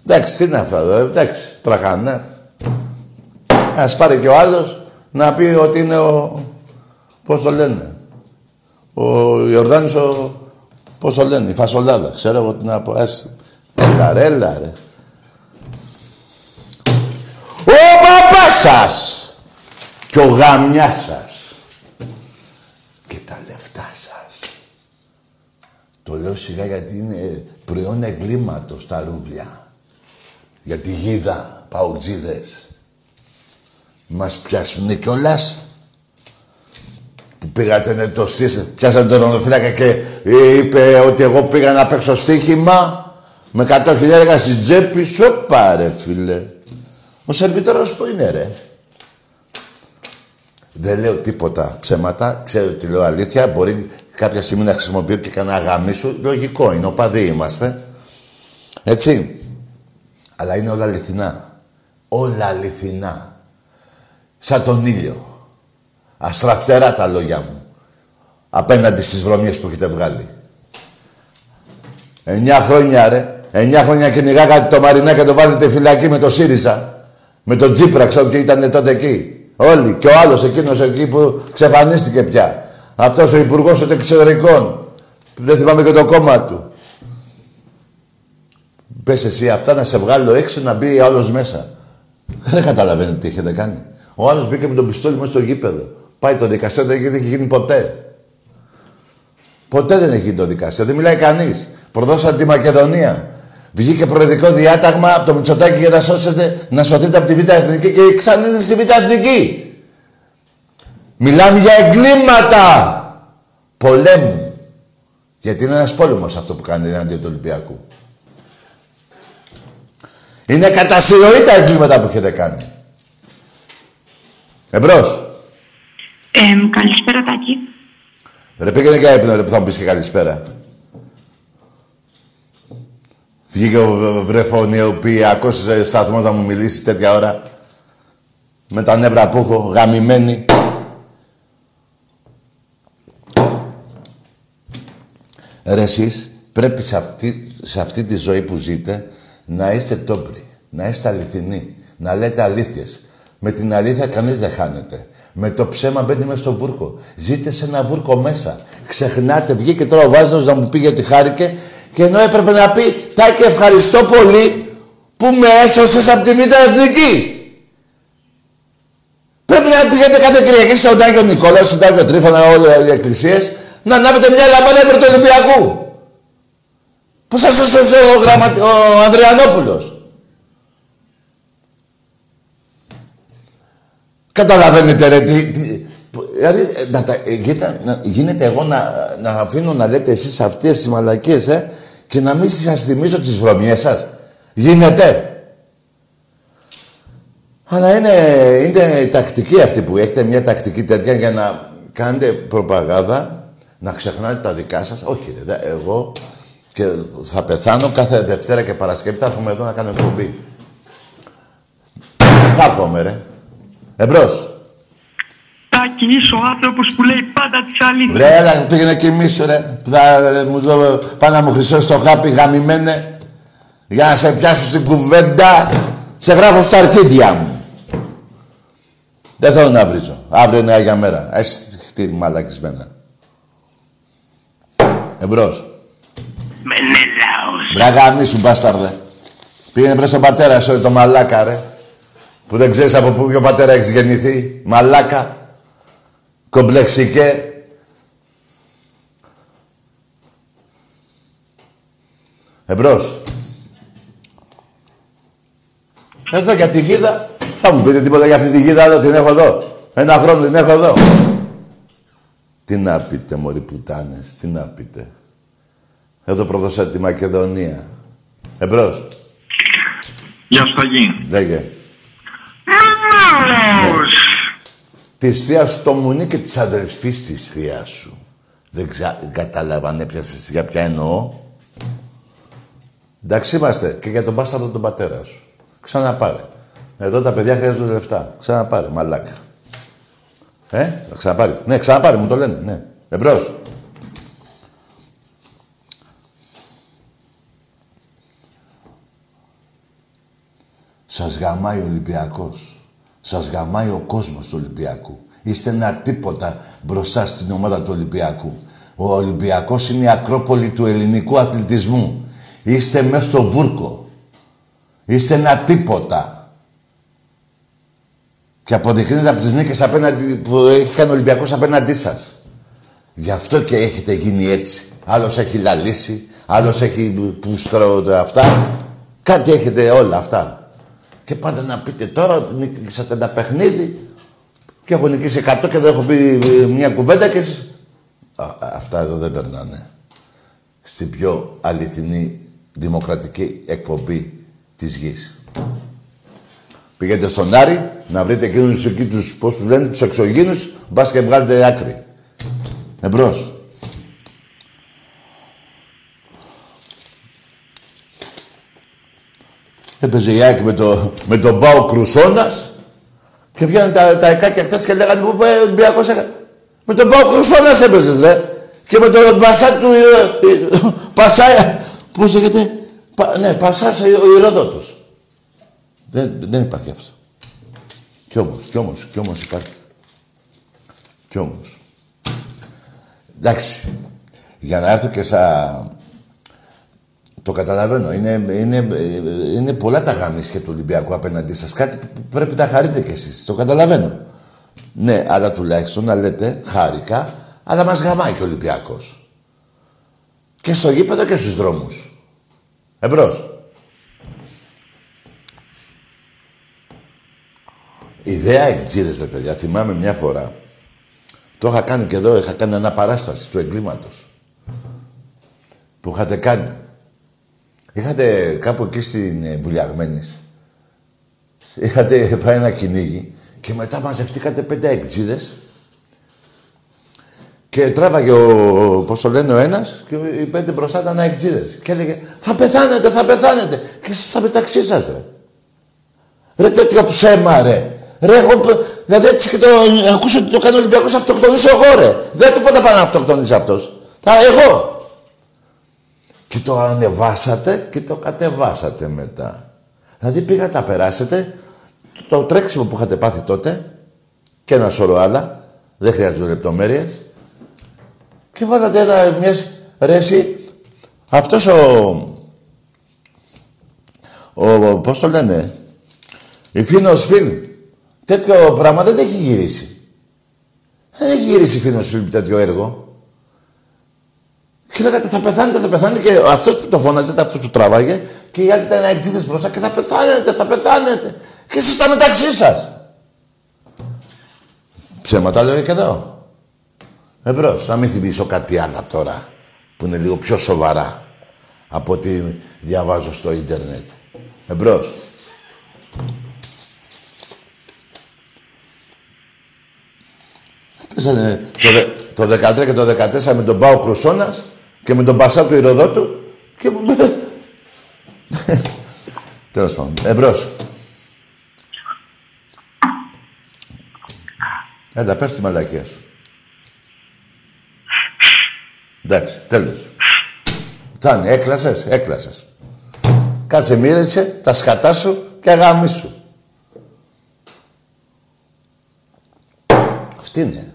Εντάξει, τι να φάω, εντάξει, Τραχανάς. Ας πάρει κι ο άλλος να πει ότι είναι ο... Πώς το λένε. Ο Ιορδάνης ο... Πώς το λένε, η φασολάδα. Ξέρω εγώ τι να πω. Πενταρέλα, ρε. Ο παπάς σας και ο γαμιάς σας και τα λεφτά σας. Το λέω σιγά γιατί είναι προϊόν εγκλήματος τα ρούβλια. Για τη γίδα, παουτζίδες. Μας πιάσουνε κιόλας. Που πήγατε να το στήσετε, πιάσατε τον ονοφύλακα και είπε ότι εγώ πήγα να παίξω στοίχημα. Με εκατό χιλιάδες στην τσέπη, σοπα ρε φίλε. Ο σερβιτόρος που είναι ρε. Δεν λέω τίποτα ψέματα, ξέρω ότι λέω αλήθεια. Μπορεί κάποια στιγμή να χρησιμοποιώ και κανένα γαμίσου. Λογικό είναι, οπαδοί είμαστε. Έτσι. Αλλά είναι όλα αληθινά. Όλα αληθινά. Σαν τον ήλιο. Αστραφτερά τα λόγια μου. Απέναντι στις βρωμιές που έχετε βγάλει. Εννιά χρόνια ρε. Εννιά χρόνια κυνηγάγατε το Μαρινά και το βάλετε φυλακή με το ΣΥΡΙΖΑ. Με τον Τζίπρα, ξέρω και ήταν τότε εκεί. Όλοι. Και ο άλλος εκείνος εκεί που ξεφανίστηκε πια. Αυτός ο υπουργός των εξωτερικών. Δεν θυμάμαι και το κόμμα του. Πες εσύ αυτά να σε βγάλω έξω να μπει άλλος μέσα. Δεν καταλαβαίνετε τι έχετε κάνει. Ο άλλος μπήκε με τον πιστόλι μέσα στο γήπεδο. Πάει το δικαστήριο, δεν έχει γίνει ποτέ. Ποτέ δεν έχει γίνει το δικαστήριο. Δεν μιλάει κανείς. Προδώσαν τη Μακεδονία. Βγήκε προεδρικό διάταγμα από το Μητσοτάκη για να σώσετε, να σωθείτε από τη Β' Εθνική και ξανά είναι στη Β' Εθνική. Μιλάμε για εγκλήματα πολέμου. Γιατί είναι ένας πόλεμος αυτό που κάνει εναντίον του Ολυμπιακού. Είναι κατά συρροή τα εγκλήματα που έχετε κάνει. Εμπρός. Ε, καλησπέρα Τάκη. Ρε πήγαινε και έπινε που θα μου πεις και καλησπέρα. Βγήκε ο βρεφονιοποιιακός σταθμός να μου μιλήσει τέτοια ώρα. Με τα νεύρα που έχω, γαμημένη. Ρε εσείς, πρέπει σε αυτή, σε αυτή τη ζωή που ζείτε να είστε τόμπροι, να είστε αληθινοί, να λέτε αλήθειες. Με την αλήθεια κανείς δεν χάνεται. Με το ψέμα μπαίνει μέσα στο βούρκο. Ζείτε σε ένα βούρκο μέσα. Ξεχνάτε, βγήκε τώρα ο Βάζος να μου πει γιατί χάρηκε. Και ενώ έπρεπε να πει «Τάκη, ευχαριστώ πολύ που με έσωσες από τη Β' Εθνική». Πρέπει να πηγαίνετε κάθε Κυριακή στον Άγιο Νικόλαο, στον Άγιο Τρίφωνα, όλες οι εκκλησίες, να ανάβετε μια λαμπάδα υπέρ του Ολυμπιακού. Πώς σας έσωσε ο, γραμματι... ο Ανδριανόπουλος. Καταλαβαίνετε ρε τι... Δηλαδή, να τα, γίνεται, να, γίνεται εγώ να, να αφήνω να λέτε εσείς αυτές τις μαλακίες, ε, και να μην σας θυμίζω τις βρωμιές σας. Γίνεται. Αλλά είναι, είναι η τακτική αυτή που έχετε, μια τακτική τέτοια για να κάνετε προπαγάνδα, να ξεχνάτε τα δικά σας. Όχι ρε, δε, εγώ και θα πεθάνω κάθε Δευτέρα και Παρασκευή, θα έρθουμε εδώ να κάνουμε εκπομπή. Θα έρθουμε ρε. Εμπρός. Τάκη, είσαι ο άνθρωπος που λέει πάντα τις αλήθειες. Ρε, έλα, πήγαινε και εμείς, ρε. Πάνε να μου χρυσώσει το χάπι, γαμημένε. Για να σε πιάσω στην κουβέντα. Σε γράφω στα αρχίδια μου. Δεν θέλω να βρίζω. Αύριο είναι Άγια Μέρα. Ας χτύρι μαλακισμένα. Εμπρός. Μενέλαος. Βραγάμι σου, μπάσταρδε. Πήγαινε βρες τον πατέρα σου, το μαλάκα, ρε. Που δεν ξέρεις από πού και ο πατέρα έχεις γεννηθεί. Μαλάκα. Κομπλεξικέ. Εμπρός. Εδώ για τη γίδα. Θα μου πείτε τίποτα για αυτή τη γίδα εδώ. Την έχω εδώ. Ένα χρόνο την έχω εδώ. Τι να πείτε μωρί πουτάνες. Τι να πείτε. Εδώ προδώσατε τη Μακεδονία. Εμπρός. Γεια σου Ταγί. Λέγε. Μενέλαος. Της θείας σου το μουνί και της αδερφής της θείας σου. Δεν ξα... κατάλαβαν, έπιασες για ποια εννοώ. Εντάξει είμαστε. Και για τον μπάσταρδο τον πατέρα σου. Ξαναπάρε. Εδώ τα παιδιά χρειάζονται λεφτά. Ξαναπάρε, μαλάκα. Ε, ξαναπάρε. Ναι, ξαναπάρε, μου το λένε. Ναι. Εμπρός. Σας γαμάει ο Ολυμπιακός. Σας γαμάει ο κόσμος του Ολυμπιακού. Είστε ένα τίποτα μπροστά στην ομάδα του Ολυμπιακού. Ο Ολυμπιακός είναι η ακρόπολη του ελληνικού αθλητισμού. Είστε μέσα στο βούρκο. Είστε ένα τίποτα. Και αποδεικνύεται από τις νίκες απέναντι, που έχει κάνει ο Ολυμπιακός απέναντί σας. Γι' αυτό και έχετε γίνει έτσι. Άλλος έχει λαλήσει, άλλος έχει που στρώονται αυτά. Κάτι έχετε όλα αυτά. Και πάντα να πείτε τώρα ότι νίκησατε ένα παιχνίδι και έχω νικήσει εκατό και δεν έχω πει μια κουβέντα και... Α, αυτά εδώ δεν περνάνε. Στην πιο αληθινή δημοκρατική εκπομπή της γης. Πηγαίνετε στον Άρη να βρείτε εκείνους εκεί τους, πώς τους λένε, τους εξωγήνους, μπας και βγάλετε άκρη. Εμπρός. Έπαιζε η ΑΕΚ με, το, με τον ΠΑΟΚ Κρουσώνας και βγαίνουν τα, τα εκάκια χτες και λέγανε που είπε Ολυμπιακός έκανε. Με τον ΠΑΟΚ Κρουσώνας έπαιζες, ρε. Και με τον Πασά του Πασά... Πώς λέγεται... Πα, ναι, Πασάς ο Ηρόδοτος. Δεν, δεν υπάρχει αυτό. Κι όμως, κι όμως, κι όμως υπάρχει. Κι όμως. Εντάξει. Για να έρθω και σαν... Το καταλαβαίνω. Είναι, είναι, είναι πολλά τα γαμίσια του Ολυμπιακού απέναντί σας. Κάτι που πρέπει να χαρείτε κι εσείς. Το καταλαβαίνω. Ναι, αλλά τουλάχιστον να λέτε χάρηκα, αλλά μας γαμάει και ο Ολυμπιακός. Και στο γήπεδο και στους δρόμους. Εμπρός. Ιδέα εκτζίδες, ρε παιδιά. Θυμάμαι μια φορά. Το είχα κάνει και εδώ, είχα κάνει αναπαράσταση του εγκλήματος. Που είχατε κάνει. Είχατε κάπου εκεί στην Βουλιαγμένης. Είχατε φάει ένα κυνήγι και μετά μαζευτήκατε πέντε εκτζίδες και τράβαγε ο, πώς το λένε, ο ένας και οι πέντε μπροστά ήταν εκτζίδες. Και έλεγε θα πεθάνετε, θα πεθάνετε και σας τα μεταξύ σας, ρε. Ρε τέτοιο ψέμα, ρε. Ρε εγώ, δηλαδή έτσι και το ακούσω ότι το κάνει ο Ολυμπιακός, αυτοκτονήσω εγώ, ρε. Δεν του πότε πάνε να αυτοκτονήσει αυτός. Τα εγώ. Και το ανεβάσατε και το κατεβάσατε μετά. Δηλαδή πήγατε να περάσετε το τρέξιμο που είχατε πάθει τότε και ένα σωρό άλλα, δεν χρειάζονται λεπτομέρειες, και βάλατε ένα, μια ρέση. Αυτός ο, ο, ο... πώς το λένε... Η Φίνος Φιλμ, τέτοιο πράγμα δεν έχει γυρίσει. Δεν έχει γυρίσει η Φίνος Φιλμ τέτοιο έργο. Και λέγατε θα πεθάνετε, θα πεθάνετε και αυτός που το φώναζε, αυτός που τράβαγε και οι άλλοι ήταν εκτζίδες μπροστά και θα πεθάνετε, θα πεθάνετε και εσείς τα μεταξύ σας. Ψέματα λέω και εδώ. Εμπρός, να μην θυμίσω κάτι άλλο τώρα που είναι λίγο πιο σοβαρά από ό,τι διαβάζω στο ίντερνετ. Εμπρός. Πέσανε το, δε, το δεκατρία και το δεκατέσσερα με τον Πάο Κρουσώνας και με τον Πασά του Ηροδότου και... Τέλος πάντων. Εμπρός. Έλα, πες τη μαλακία σου. Εντάξει, τέλος. Φτάνει, έκλασες, έκλασες. Κάτσε μοίρεσε τα σκατά σου και αγαμίσου. Αυτή είναι.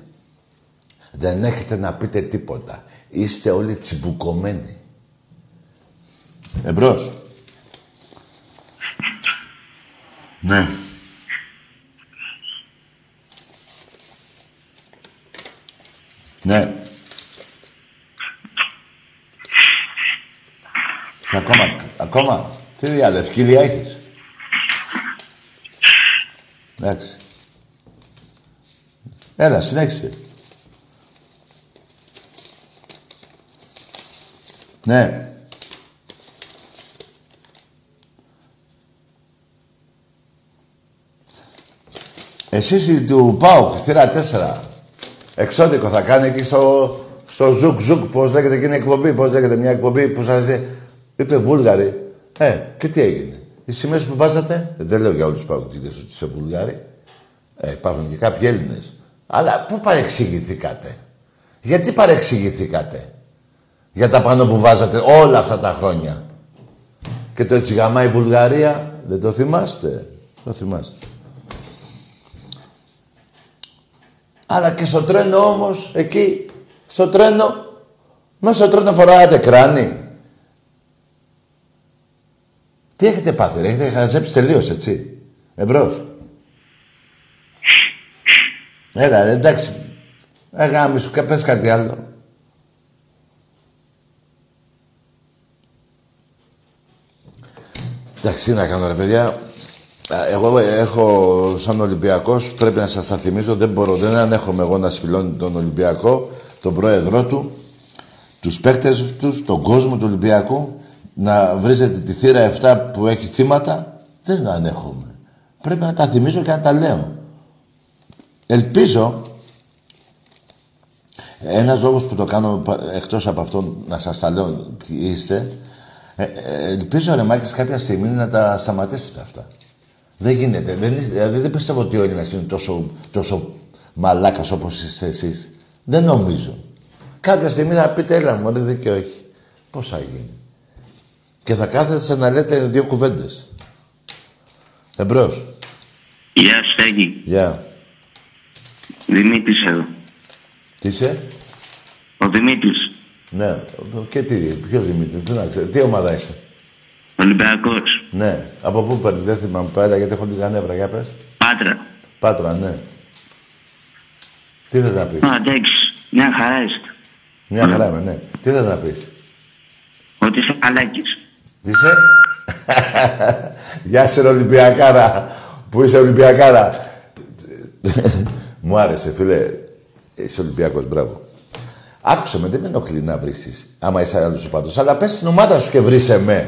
Δεν έχετε να πείτε τίποτα. Είστε όλοι τσιμπουκωμένοι. Εμπρός. Ναι. Ναι. Και ακόμα, ακόμα. Τι διαλευκύλια έχεις. Εντάξει. Έλα, συνέχισε. Ναι. Εσείς του ΠΑΟΚ, θύρα τέσσερα, εξώδικο θα κάνει εκεί στο, στο ζουκ ζουκ, πώς λέγεται εκείνη η εκπομπή, πώς λέγεται μια εκπομπή που σας είπε Βούλγαρη. Ε, και τι έγινε. Οι σημαίες που βάζατε, δεν λέω για όλους τους ΠΑΟΚτήδες ότι είσαι Βούλγαρη, ε, υπάρχουν και κάποιοι Έλληνες. Αλλά πού παρεξηγηθήκατε. Γιατί παρεξηγηθήκατε. Για τα πάνω που βάζατε όλα αυτά τα χρόνια. Και το έτσι γαμάει η Βουλγαρία. Δεν το θυμάστε. Το θυμάστε. Αλλά και στο τρένο όμως, εκεί, στο τρένο, Μέσα στο τρίτο φοράτε κράνη. Τι έχετε πάθει, ρε, έχετε χαζέψει τελείως, έτσι. Εμπρός. Έλα, ρε, εντάξει. Αγάμι σου, πες κάτι άλλο. Εντάξει, τι να κάνω, ρε παιδιά. Εγώ έχω, σαν Ολυμπιακός, πρέπει να σας τα θυμίζω, δεν μπορώ, δεν ανέχομαι εγώ να σπηλώνει τον Ολυμπιακό, τον πρόεδρό του, τους παίκτες τους, τον κόσμο του Ολυμπιακού, να βρίζετε τη θύρα επτά που έχει θύματα, δεν ανέχομαι. Πρέπει να τα θυμίζω και να τα λέω. Ελπίζω, ένας λόγος που το κάνω, εκτός από αυτό να σας τα λέω ποιοι είστε, ε, ε, ελπίζω, ρε Μάκης, κάποια στιγμή να τα σταματήσετε αυτά. Δεν γίνεται. Δεν, δηλαδή, δεν πιστεύω ότι ο Έλληνας είναι τόσο, τόσο μαλάκας όπως είστε εσείς. Δεν νομίζω. Κάποια στιγμή θα πείτε, έλα μου, δεν δίκαιο έχει. Πώς θα γίνει. Και θα κάθεστε να λέτε δύο κουβέντες. Εμπρός. Γεια, Στέγη. Γεια. Δημήτρης εδώ. Τι είσαι? Ο Δημήτρης. Ναι. Και τι, ποιος Δημήτρης, τι να ξέρω, τι ομάδα είσαι? Ολυμπιακός. Ναι. Από πού παίρνει, δεν θυμάμαι το έλα, γιατί έχω λίγα νεύρα, για πες. Πάτρα. Πάτρα, ναι. Τι θες να πεις? Α, εντάξει. Μια χαρά είστε. Μια χαρά είμαι, ναι. Τι θες να πεις? Ότι είσαι καλάκης. Τι είσαι? Γεια σου, Ολυμπιακάρα. Πού είσαι, Ολυμπιακάρα? Μου άρεσε, φίλε. Είσαι Ολυμπιακός, μπράβο. Άκουσε με, δεν με ενοχλεί να βρίσεις, άμα είσαι άλλος οπαδός, αλλά πες στην ομάδα σου και βρίσαι με.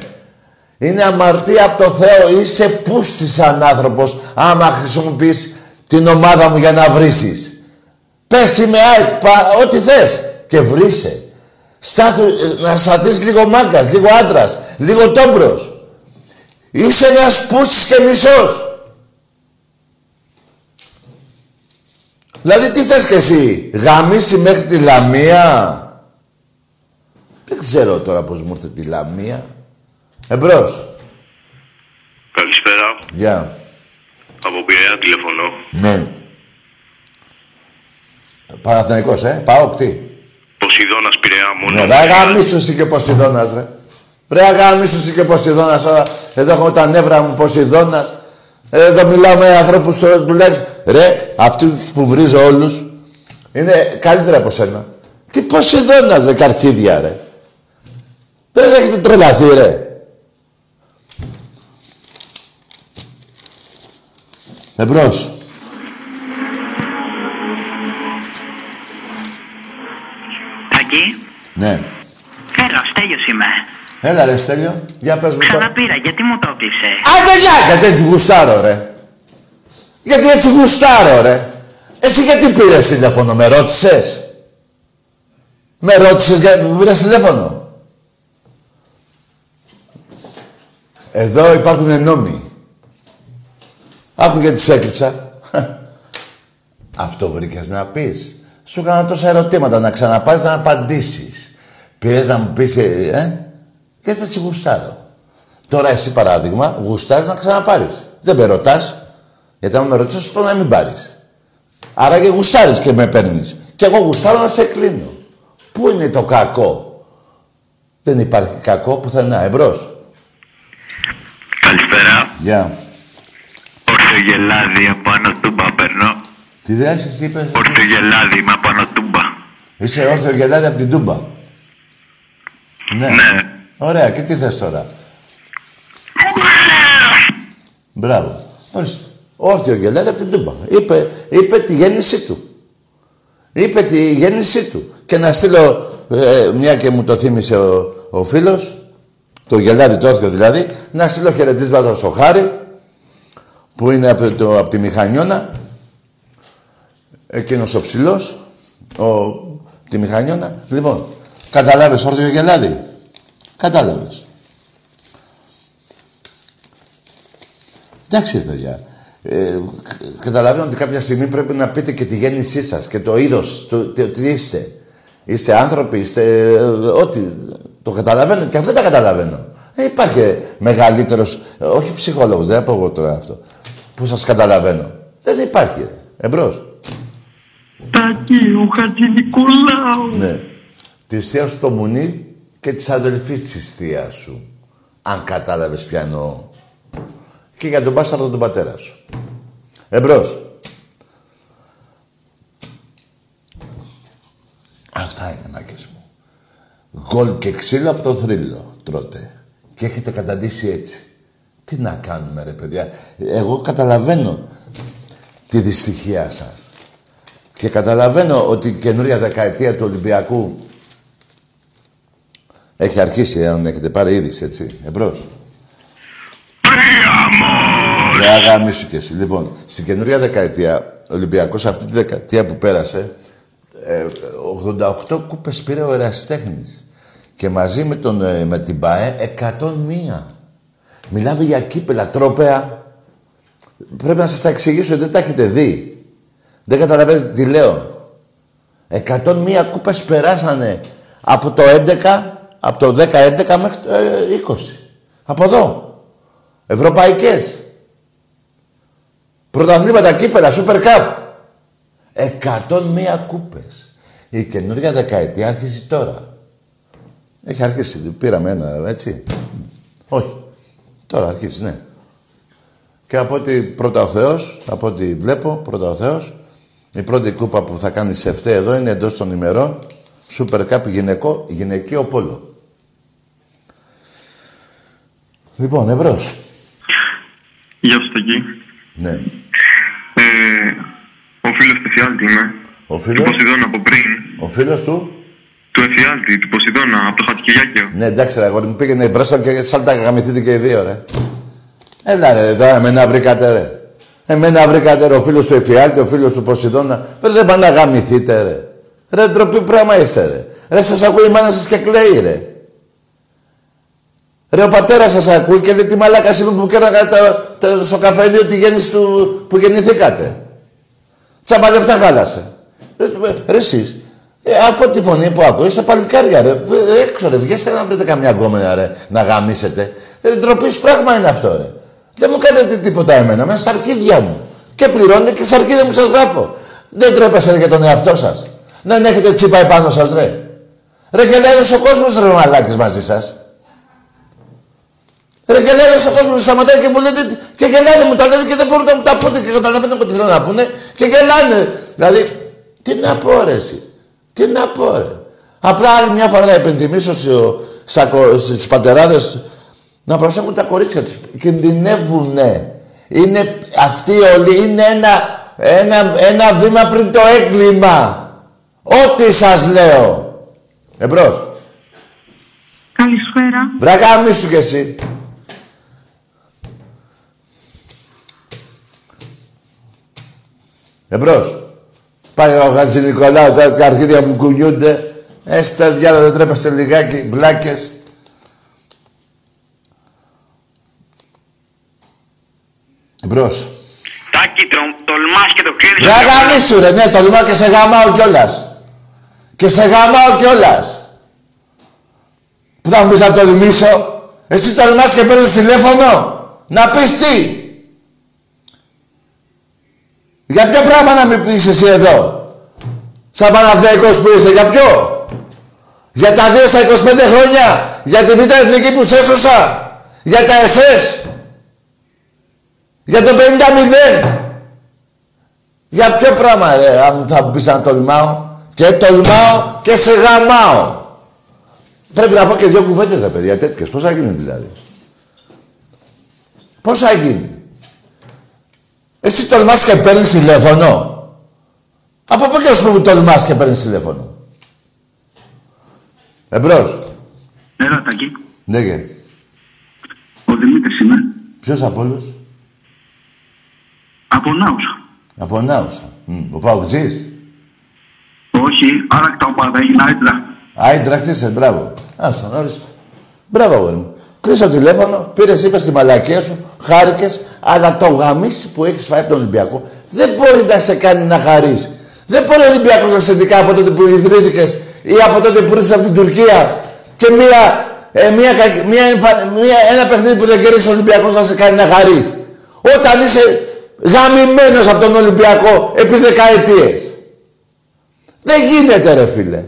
Είναι αμαρτία από το Θεό, είσαι πούστης σαν άνθρωπος, άμα χρησιμοποιείς την ομάδα μου για να βρίσεις. Πες είμαι ΑΕΚ, ό,τι θες και βρίσαι. Στάθου, να σταθείς λίγο μάγκας, λίγο άντρας, λίγο τόμπρος. Είσαι ένας πούστης και μισός. Δηλαδή τι θες κι εσύ, γαμίσει μέχρι τη Λαμία. Δεν ξέρω τώρα πώς μου ήρθε τη Λαμία. Εμπρός. Καλησπέρα. Γεια. Yeah. Από Πειραιά τηλεφωνώ. Ναι. Παναθηναϊκός, ε. ΠΑΟΚ, τι. Ποσειδώνας Πειραιά μόνο. Ναι, ρε αγαμίσου εσύ και Ποσειδώνας, ρε. Ρε αγαμίσου εσύ και Ποσειδώνας. Εδώ έχουμε τα νεύρα μου, Ποσειδώνας. Εδώ μιλάω με ανθρώπους που λένε, ρε, αυτούς που βρίζω όλους είναι καλύτερα από σένα. Τι Ποσειδώνας, ρε, καρχίδια, ρε. Δεν έχετε τρελαθεί, ρε. Εμπρός. Τάκη. Ναι. Έλα, ο Στέλιος είμαι. Έλα ρε Στέλιο, για πες μου τώρα. Ξαναπήρα, γιατί μου το έπληξε. Αγγελιά, γιατί έτσι γουστάρω ρε. Γιατί έτσι γουστάρω ρε. Εσύ γιατί πήρες τηλέφωνο, με ρώτησες. Με ρώτησες γιατί πήρες τηλέφωνο. Εδώ υπάρχουν νόμοι. Άκου γιατί σ' έκλεισα. Αυτό βρήκες να πεις. Σου έκανα τόσα ερωτήματα, να ξαναπάς να απαντήσεις. Πήρες να μου πεις, ε, ε? Γιατί έτσι γουστάρω. Τώρα εσύ παράδειγμα, γουστάρεις να ξαναπάρεις. Δεν με ρωτάς. Γιατί αν με ρωτήσεις, σου πω να μην πάρεις. Άρα και γουστάρεις και με παίρνεις. Και εγώ γουστάρω να σε κλείνω. Πού είναι το κακό? Δεν υπάρχει κακό πουθενά. Εμπρός. Καλησπέρα. Γεια. Yeah. Ορθογελάδι, από πάνω Τούμπα παίρνω. Τι δράσεις, τι είπες? Ορθογελάδι, είμαι από πάνω Τούμπα. Είσαι ορθογελάδι από την Τούμπα. Ναι. Ναι. Ωραία, και τι θες τώρα? Μπράβο. Ορίστε. Ορθογελάδι από την Τούμπα. Είπε, είπε τη γέννησή του. Είπε τη γέννησή του. Και να στείλω, ε, μια και μου το θύμισε ο, ο φίλος, το γελάδι το όρθιο δηλαδή, να στείλω χαιρετίσματα στο Χάρη, που είναι από, το, από τη Μηχανιώνα, εκείνος ο ψηλός, ο, τη Μηχανιώνα. Λοιπόν, καταλάβες όρθιο γελάδι. Κατάλαβες. Εντάξει, παιδιά. Ε, καταλαβαίνω ότι κάποια στιγμή πρέπει να πείτε και τη γέννησή σας και το είδος, το, το, τι είστε. Είστε άνθρωποι, είστε ε, ό,τι... Το καταλαβαίνω και αυτό τα καταλαβαίνω. Δεν υπάρχει μεγαλύτερος, όχι ψυχολόγος, δεν πω εγώ τώρα αυτό, που σας καταλαβαίνω. Δεν υπάρχει. Εμπρός. Τάκη, ο Χατζηνικολάου. Ναι. της θείας σου το μουνί και της αδελφής της θείας σου. Αν κατάλαβες πια εννοώ. Και για τον μπάσταρδο τον πατέρα σου. Εμπρός. Αυτά είναι, μάκες μου. Γκολ και ξύλο από το θρύλο τρώτε. Και έχετε καταντήσει έτσι. Τι να κάνουμε, ρε παιδιά. Εγώ καταλαβαίνω τη δυστυχία σας. Και καταλαβαίνω ότι η καινούρια δεκαετία του Ολυμπιακού έχει αρχίσει, αν έχετε πάρει είδηση, έτσι. Εμπρός. Ρε αγαμίσου κι εσύ. Λοιπόν, στην καινούρια δεκαετία, ο Ολυμπιακός αυτή τη δεκαετία που πέρασε, ογδόντα οκτώ κούπες πήρε ο Ερασιτέχνης. Και μαζί με, τον, με την ΠΑΕ, εκατόν μία. Μιλάμε για κύπελα, τρόπαια. Πρέπει να σας τα εξηγήσω, δεν τα έχετε δει. Δεν καταλαβαίνετε τι λέω. εκατόν μία κούπες περάσανε από το έντεκα, από το δέκα έντεκα μέχρι το είκοσι. Από εδώ. Ευρωπαϊκές. Πρωταθλήματα, κύπελα, Super Cup. εκατόν μία κούπες. Η καινούργια δεκαετία άρχισε τώρα. Έχει αρχίσει, πήραμε ένα, έτσι. Όχι. Τώρα αρχίζει, ναι. Και από ό,τι πρώτα ο Θεός, από ό,τι βλέπω, πρώτα ο Θεός, η πρώτη κούπα που θα κάνει σε φταί εδώ είναι εντός των ημερών, Super Cup γυναικό, γυναικείο πόλο. Λοιπόν, Ευρώς. Γεια σας, Τακή. Ναι. Ε, ο φίλος του Εφιάλτη είμαι. Ο φίλος? Του Ποσειδώνα από πριν. Ο φίλος του? Του Εφιάλτη, του Ποσειδώνα, από το Χατικιάκιο. Ναι, εντάξει ρε αγόρι μου, πήγαινε μπροστά και σαν τα γαμηθείτε και οι δύο ρε. Έλα ρε, εδώ εμένα βρήκατε ρε. Εμένα βρήκατε ρε, ο φίλος του Εφιάλτη, ο φίλος του Ποσειδώνα. Δεν πάνε να γαμηθείτε ρε. Ρε ντροπή πράγμα είσαι ρε. Ρε σας ακούει η μάνα σας και κλαίει ρε. Ρε ο πατέρας σας ακούει και λέει τη μαλάκα σήμερα που κέρναγατε στο καφενείο τη γέννηση του που γεννηθήκατε. Τσαπαλεύτα χάλασε. Ρε εσείς. Ε, από τη φωνή που ακούω, είσαι παλικάρια ρε. Έξω ρε, βγες να βρείτε καμιά γκόμενα ρε, να γαμίσετε. Ρε ντροπής πράγμα είναι αυτό ρε. Δεν μου κάνετε τίποτα εμένα, μέσα στα αρχίδια μου. Και πληρώνετε και στα αρχίδια μου σας γράφω. Δεν τρέπεσαι για τον εαυτό σας. Δεν έχετε τσίπα επάνω σας ρε. Ρε γελαίρος ο κόσμος ρε μαλάκες μαζί σας. Ρε γελαίρος ο κόσμος, σταματάει και μου λέτε και γελάνε μου τα λένε και δεν μπορούν να μου τα πούνε και καταλαβαίνω τι θέλω να πούνε και γελάνε. Δηλαδή, τι να πω ρε εσύ. Τι να πω ρε. Απλά άλλη μια φορά θα υπενθυμίσω στους πατεράδες να προσέχουν τα κορίτσια τους. Κινδυνεύουνε. Είναι αυτοί όλοι. Είναι ένα, ένα, ένα βήμα πριν το έγκλημα. Ό,τι σας λέω. Εμπρός. Καλησπέρα. Βράγα μίσου κι εσύ. Εμπρός. Πάει ο Χατζη Νικολάου, τα αρχίδια που κουνιούνται. Έστε διάλογο, δεν τρέπεστε λιγάκι, μπλάκες. Εμπρός. Τάκη, τολμάς και το κλείνεις. Ρε γαμίσου ρε, ναι, τολμάω και σε γαμάω κιόλας. Και σε γαμάω κιόλας. Που θα μου πεις να τολμήσω. Εσύ τολμάς και παίρνεις τηλέφωνο. Να πεις τι. Για ποιο πράγμα να μην πεις εσύ εδώ. Σαν Παναθηναϊκός που είσαι, για ποιο. Για τα δύο στα είκοσι πέντε χρόνια. Για την Β' Εθνική που σε έσωσα. Για τα ες ες. Για το πενήντα μηδέν. Για ποιο πράγμα ρε, αν θα πεις να τολμάω. Και τολμάω και σε γαμάω. Πρέπει να πω και δυο κουβέντες ρε παιδιά τέτοιες. Πώς θα γίνει δηλαδή. Πώς θα γίνει. Εσύ τολμάς και παίρνεις τηλέφωνο. Από πού και ως που τολμάς και παίρνεις τηλέφωνο. Εμπρός. Έλα, Τακή. Ναι, και. Ο Δημήτρης είμαι. Ποιος από όλους. Από Νάουσα. Από Νάουσα. Mm. Ο Παοκτζής. Όχι, άρακτα ομάδα, έγινε Άιντραχτ. Άιντραχτ είσαι, μπράβο. Αυτό, ορίστε. Μπράβο, αγόρι μου. Κλείσε το τηλέφωνο, πήρες, είπες τη μαλακία σου, χάρηκες, αλλά το γαμίσι που έχεις φάει από τον Ολυμπιακό δεν μπορεί να σε κάνει να χαρείς. Δεν μπορεί ο Ολυμπιακός να σε δικά από τότε που ιδρύθηκες ή από τότε που ήρθες από την Τουρκία και μία, ε, μία, μία, μία, ένα παιχνίδι που δεν κέρδισε ο Ολυμπιακός να σε κάνει να χαρείς. Όταν είσαι γαμημένος από τον Ολυμπιακό επί δεκαετίες. Δεν γίνεται ρε φίλε.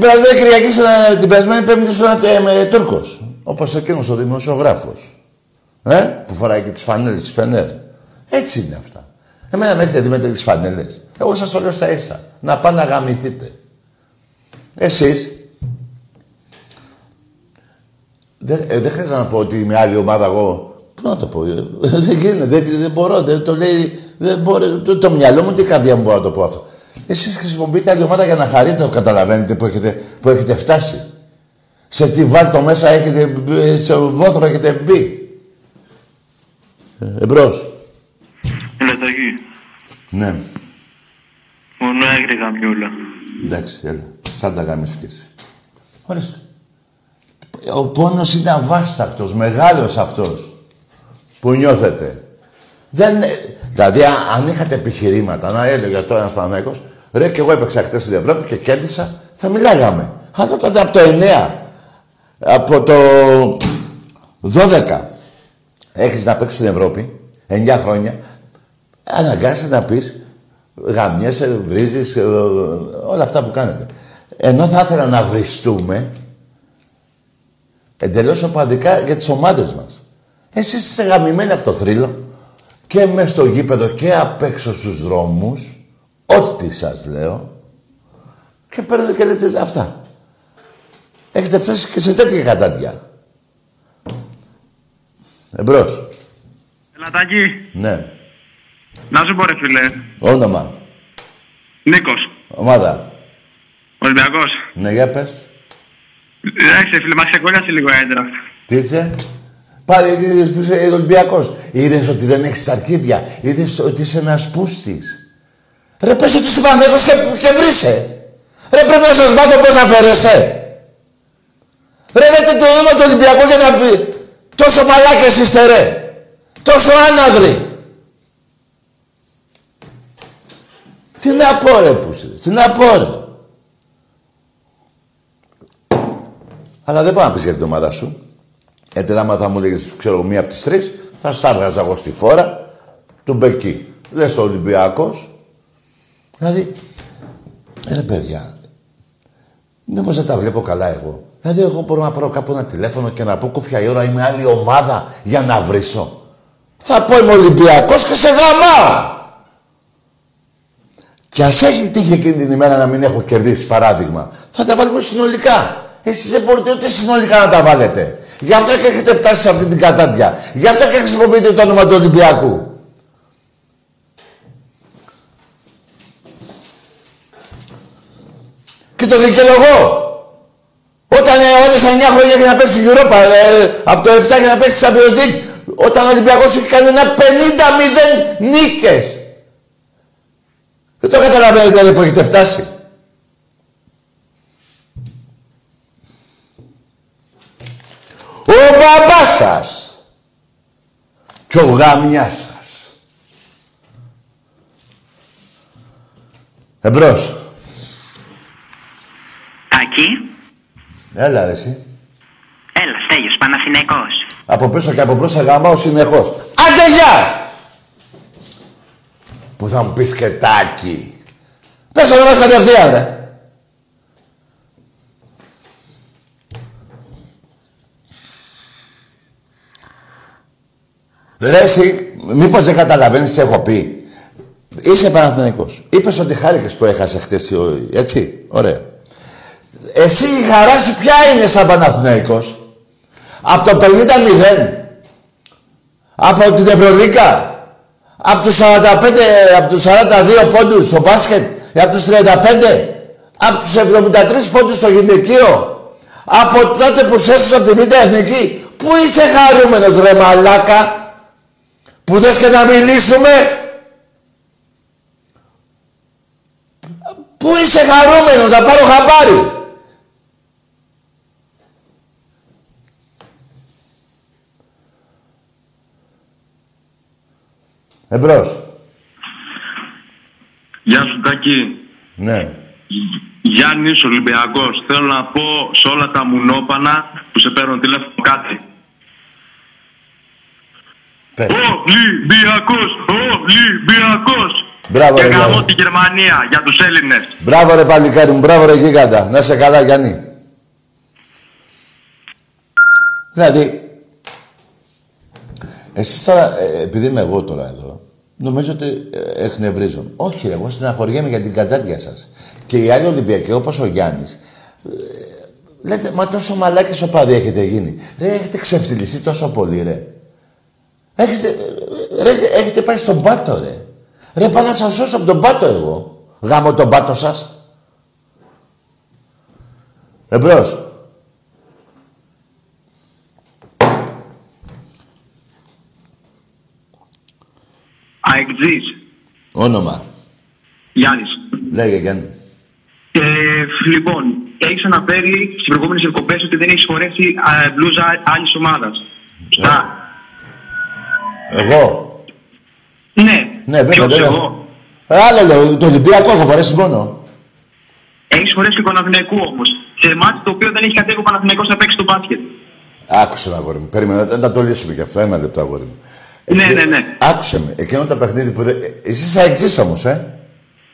Την περασμένη Κυριακή, την περασμένη Πέμπτη, ήταν Τούρκος. Όπως εκείνος ο δημοσιογράφος. Ε, που φοράει και τις φανέλες της Φενέρ. Έτσι είναι αυτά. Εμένα με έχετε δει με τις φανέλες. Εγώ σας το λέω στα ίσα. Να πάνε να γαμηθείτε. Εσείς. Δεν ε, δε χρειάζεται να πω ότι είμαι άλλη ομάδα εγώ. Πού να το πω. Δεν γίνεται. Δεν δε μπορώ. Δεν το λέει. Δεν μπορώ. Το, το μυαλό μου, τι καρδιά μου μπορώ να το πω αυτό. Εσείς χρησιμοποιείτε άλλη ομάδα για να χαρείτε. Καταλαβαίνετε που έχετε, που έχετε φτάσει. Σε τι βάλτο μέσα έχετε. Σε βόθρο έχετε μπει. Ε, εμπρός. Ελαταγή. Ναι. Μόνο έγρηγα πιο όλα. Εντάξει, έλα. Σαν τα γαμίσου κι εσύ. Ορίστε. Ο πόνος είναι αβάστακτος, μεγάλος αυτός που νιώθετε. Δεν, δηλαδή, αν είχατε επιχειρήματα, να έλεγε τώρα ένας Παναθηναϊκός, ρε και εγώ έπαιξα χτες στην Ευρώπη και κέρδισα, θα μιλάγαμε. Αλλά τότε από το εννιά, από το δώδεκα, έχεις να παίξεις στην Ευρώπη, εννιά χρόνια, αναγκάζεσαι να πεις, γαμιέσαι, βρίζεις, όλα αυτά που κάνετε. Ενώ θα ήθελα να βριστούμε, εντελώς οπαδικά για τις ομάδες μας. Εσείς είστε γαμημένοι από το θρύλο και μες στο γήπεδο και απ' έξω στους δρόμους, ό,τι σας λέω, και παίρνετε και λέτε αυτά. Έχετε φτάσει και σε τέτοια κατάτια. Εμπρός. Ελατάκι. Ναι. Να σου πω ρε φίλε. Όνομα. Νίκος. Ομάδα. Ολυμπιακός. Ναι, για πες. Εντάξει, φίλε, μα ξεκόλιασε λίγο η Eintracht. Τι είσαι? Πάλι είδες που είσαι Ολυμπιακός. Είδες ότι δεν έχεις τα αρχίδια. Είδες ότι είσαι ένας πούστης. Ρε πες ότι είσαι Παναθηναϊκός και, και βρήσε. Ρε πρέπει να σας μάθω πώς αφαιρέσαι. Ρε λέτε το όνομα του Ολυμπιακού για να πει. Τόσο μαλάκες είστε ρε. Τόσο άναδροι. Τι να πω ρε πούστης. Τι να πω ρε. Αλλά δεν πάω να πεις για την ομάδα σου. Γιατί άμα θα μου λέγεις, ξέρω, μία από τις τρεις, θα στάβγαζα εγώ στη φόρα του Μπεκκή. Λες το Ολυμπιακός. Δηλαδή, ρε παιδιά, μήπως δεν τα βλέπω καλά εγώ. Δηλαδή, εγώ μπορώ να πάρω κάπου ένα τηλέφωνο και να πω κούφια η ώρα, είμαι άλλη ομάδα για να βρίσω. Θα πω είμαι Ολυμπιακός και σε γαμάω. Κι ας έχει τύχει εκείνη την ημέρα να μην έχω κερδίσει, παράδειγμα, θα τα βάλουμε συνολικά. Εσείς δεν μπορείτε ούτε συνολικά να τα βάλετε. Γι' αυτό και έχετε φτάσει σε αυτή την κατάντια. Γι' αυτό και χρησιμοποιείτε το όνομα του Ολυμπιακού. Και το δικαιολογώ. Όταν όλες τα εννιά χρόνια έχει να παίξει στην Europa, ε, από το εφτά έχει να παίξει στην Champions League, όταν ο Ολυμπιακός έχει κάνει ένα πενήντα μηδέν νίκες. Δεν το καταλαβαίνετε που έχετε φτάσει. Ο μπαμπάς σας και ο γάμιας σας. Εμπρός. Τάκη. Έλα ρε εσύ. Έλα, Στέλιος, Παναθηναϊκός. Από πίσω και από μπρος σε γαμάω συνεχώς. Άντε γεια! Που θα μου πεις και Τάκη. Πες το μας κατευθείαν ρε. Ρε εσύ, μήπως δεν καταλαβαίνεις τι έχω πει. Είσαι Παναθηναϊκός. Είπες ότι χάρηκες που έχασε χτες, έτσι, ωραία. Εσύ η χαρά σου ποια είναι σαν Παναθηναϊκός? Από το πενήντα μηδέν. Από την Ευρωλίγκα. Από τους σαράντα πέντε, από τους σαράντα δύο πόντους στο μπάσκετ. Από τους τριάντα πέντε. Από τους εβδομήντα τρία πόντους στο γυναικείο. Από τότε που σέσαι από την Β' Εθνική. Πού είσαι χαρούμενος ρε μαλάκα. Που θες και να μιλήσουμε. Πού είσαι χαρούμενος, να πάρω χαμπάρι. Εμπρός. Γεια σου Τάκη. Ναι. Γιάννης Ολυμπιακός. Θέλω να πω σε όλα τα μουνόπανα που σε παίρνουν τηλέφωνο κάτι. Ολυμπιακός! Ολυμπιακός! Μπράβο, και γαμώ τη Γερμανία για τους Έλληνες. Μπράβο ρε παλικάρι μου, μπράβο ρε γίγαντα. Να είσαι καλά Γιάννη. Δηλαδή, εσείς τώρα, επειδή είμαι εγώ τώρα εδώ, νομίζω ότι εκνευρίζομαι. Όχι ρε, εγώ στεναχωριέμαι για την κατάτια σας. Και οι άλλοι Ολυμπιακοί, όπως ο Γιάννης, λέτε, μα τόσο μαλάκες οπαδοί έχετε γίνει. Ρε, έχετε ξεφτυλιστεί τόσο πολύ ρε. Έχετε, ρε, έχετε πάει στον πάτο ρε. Ρε, πάω να σας σώσω από τον πάτο εγώ. Γάμω τον πάτο σας. Εμπρός. Αεκτζής. Όνομα. Γιάννης. Λέγε Γιάννη. Ε, λοιπόν, έχεις αναφέρει στις προηγούμενες ευκοπές ότι δεν έχεις χωρέσει α, μπλούζα άλλης ομάδας. Στα... Εγώ. Ναι. Ναι, βέβαια, δεν έχω. Άλλα λέω, το Ολυμπιακό έχω φορέσει μόνο. Έχεις φορέσει και Παναθηναϊκού όμως. Σε μάτι το οποίο δεν έχει κατέβει ο Παναθηναϊκός να παίξει το μπάσκετ. Άκουσε με αγόρι μου, περίμενα, να, να το λύσουμε κι αυτό, ένα λεπτό αγόρι μου. Ε, ναι, ναι, ναι. Άκουσε με, εκείνο το παιχνίδι που δεν... Εσείς αεξής όμως, ε.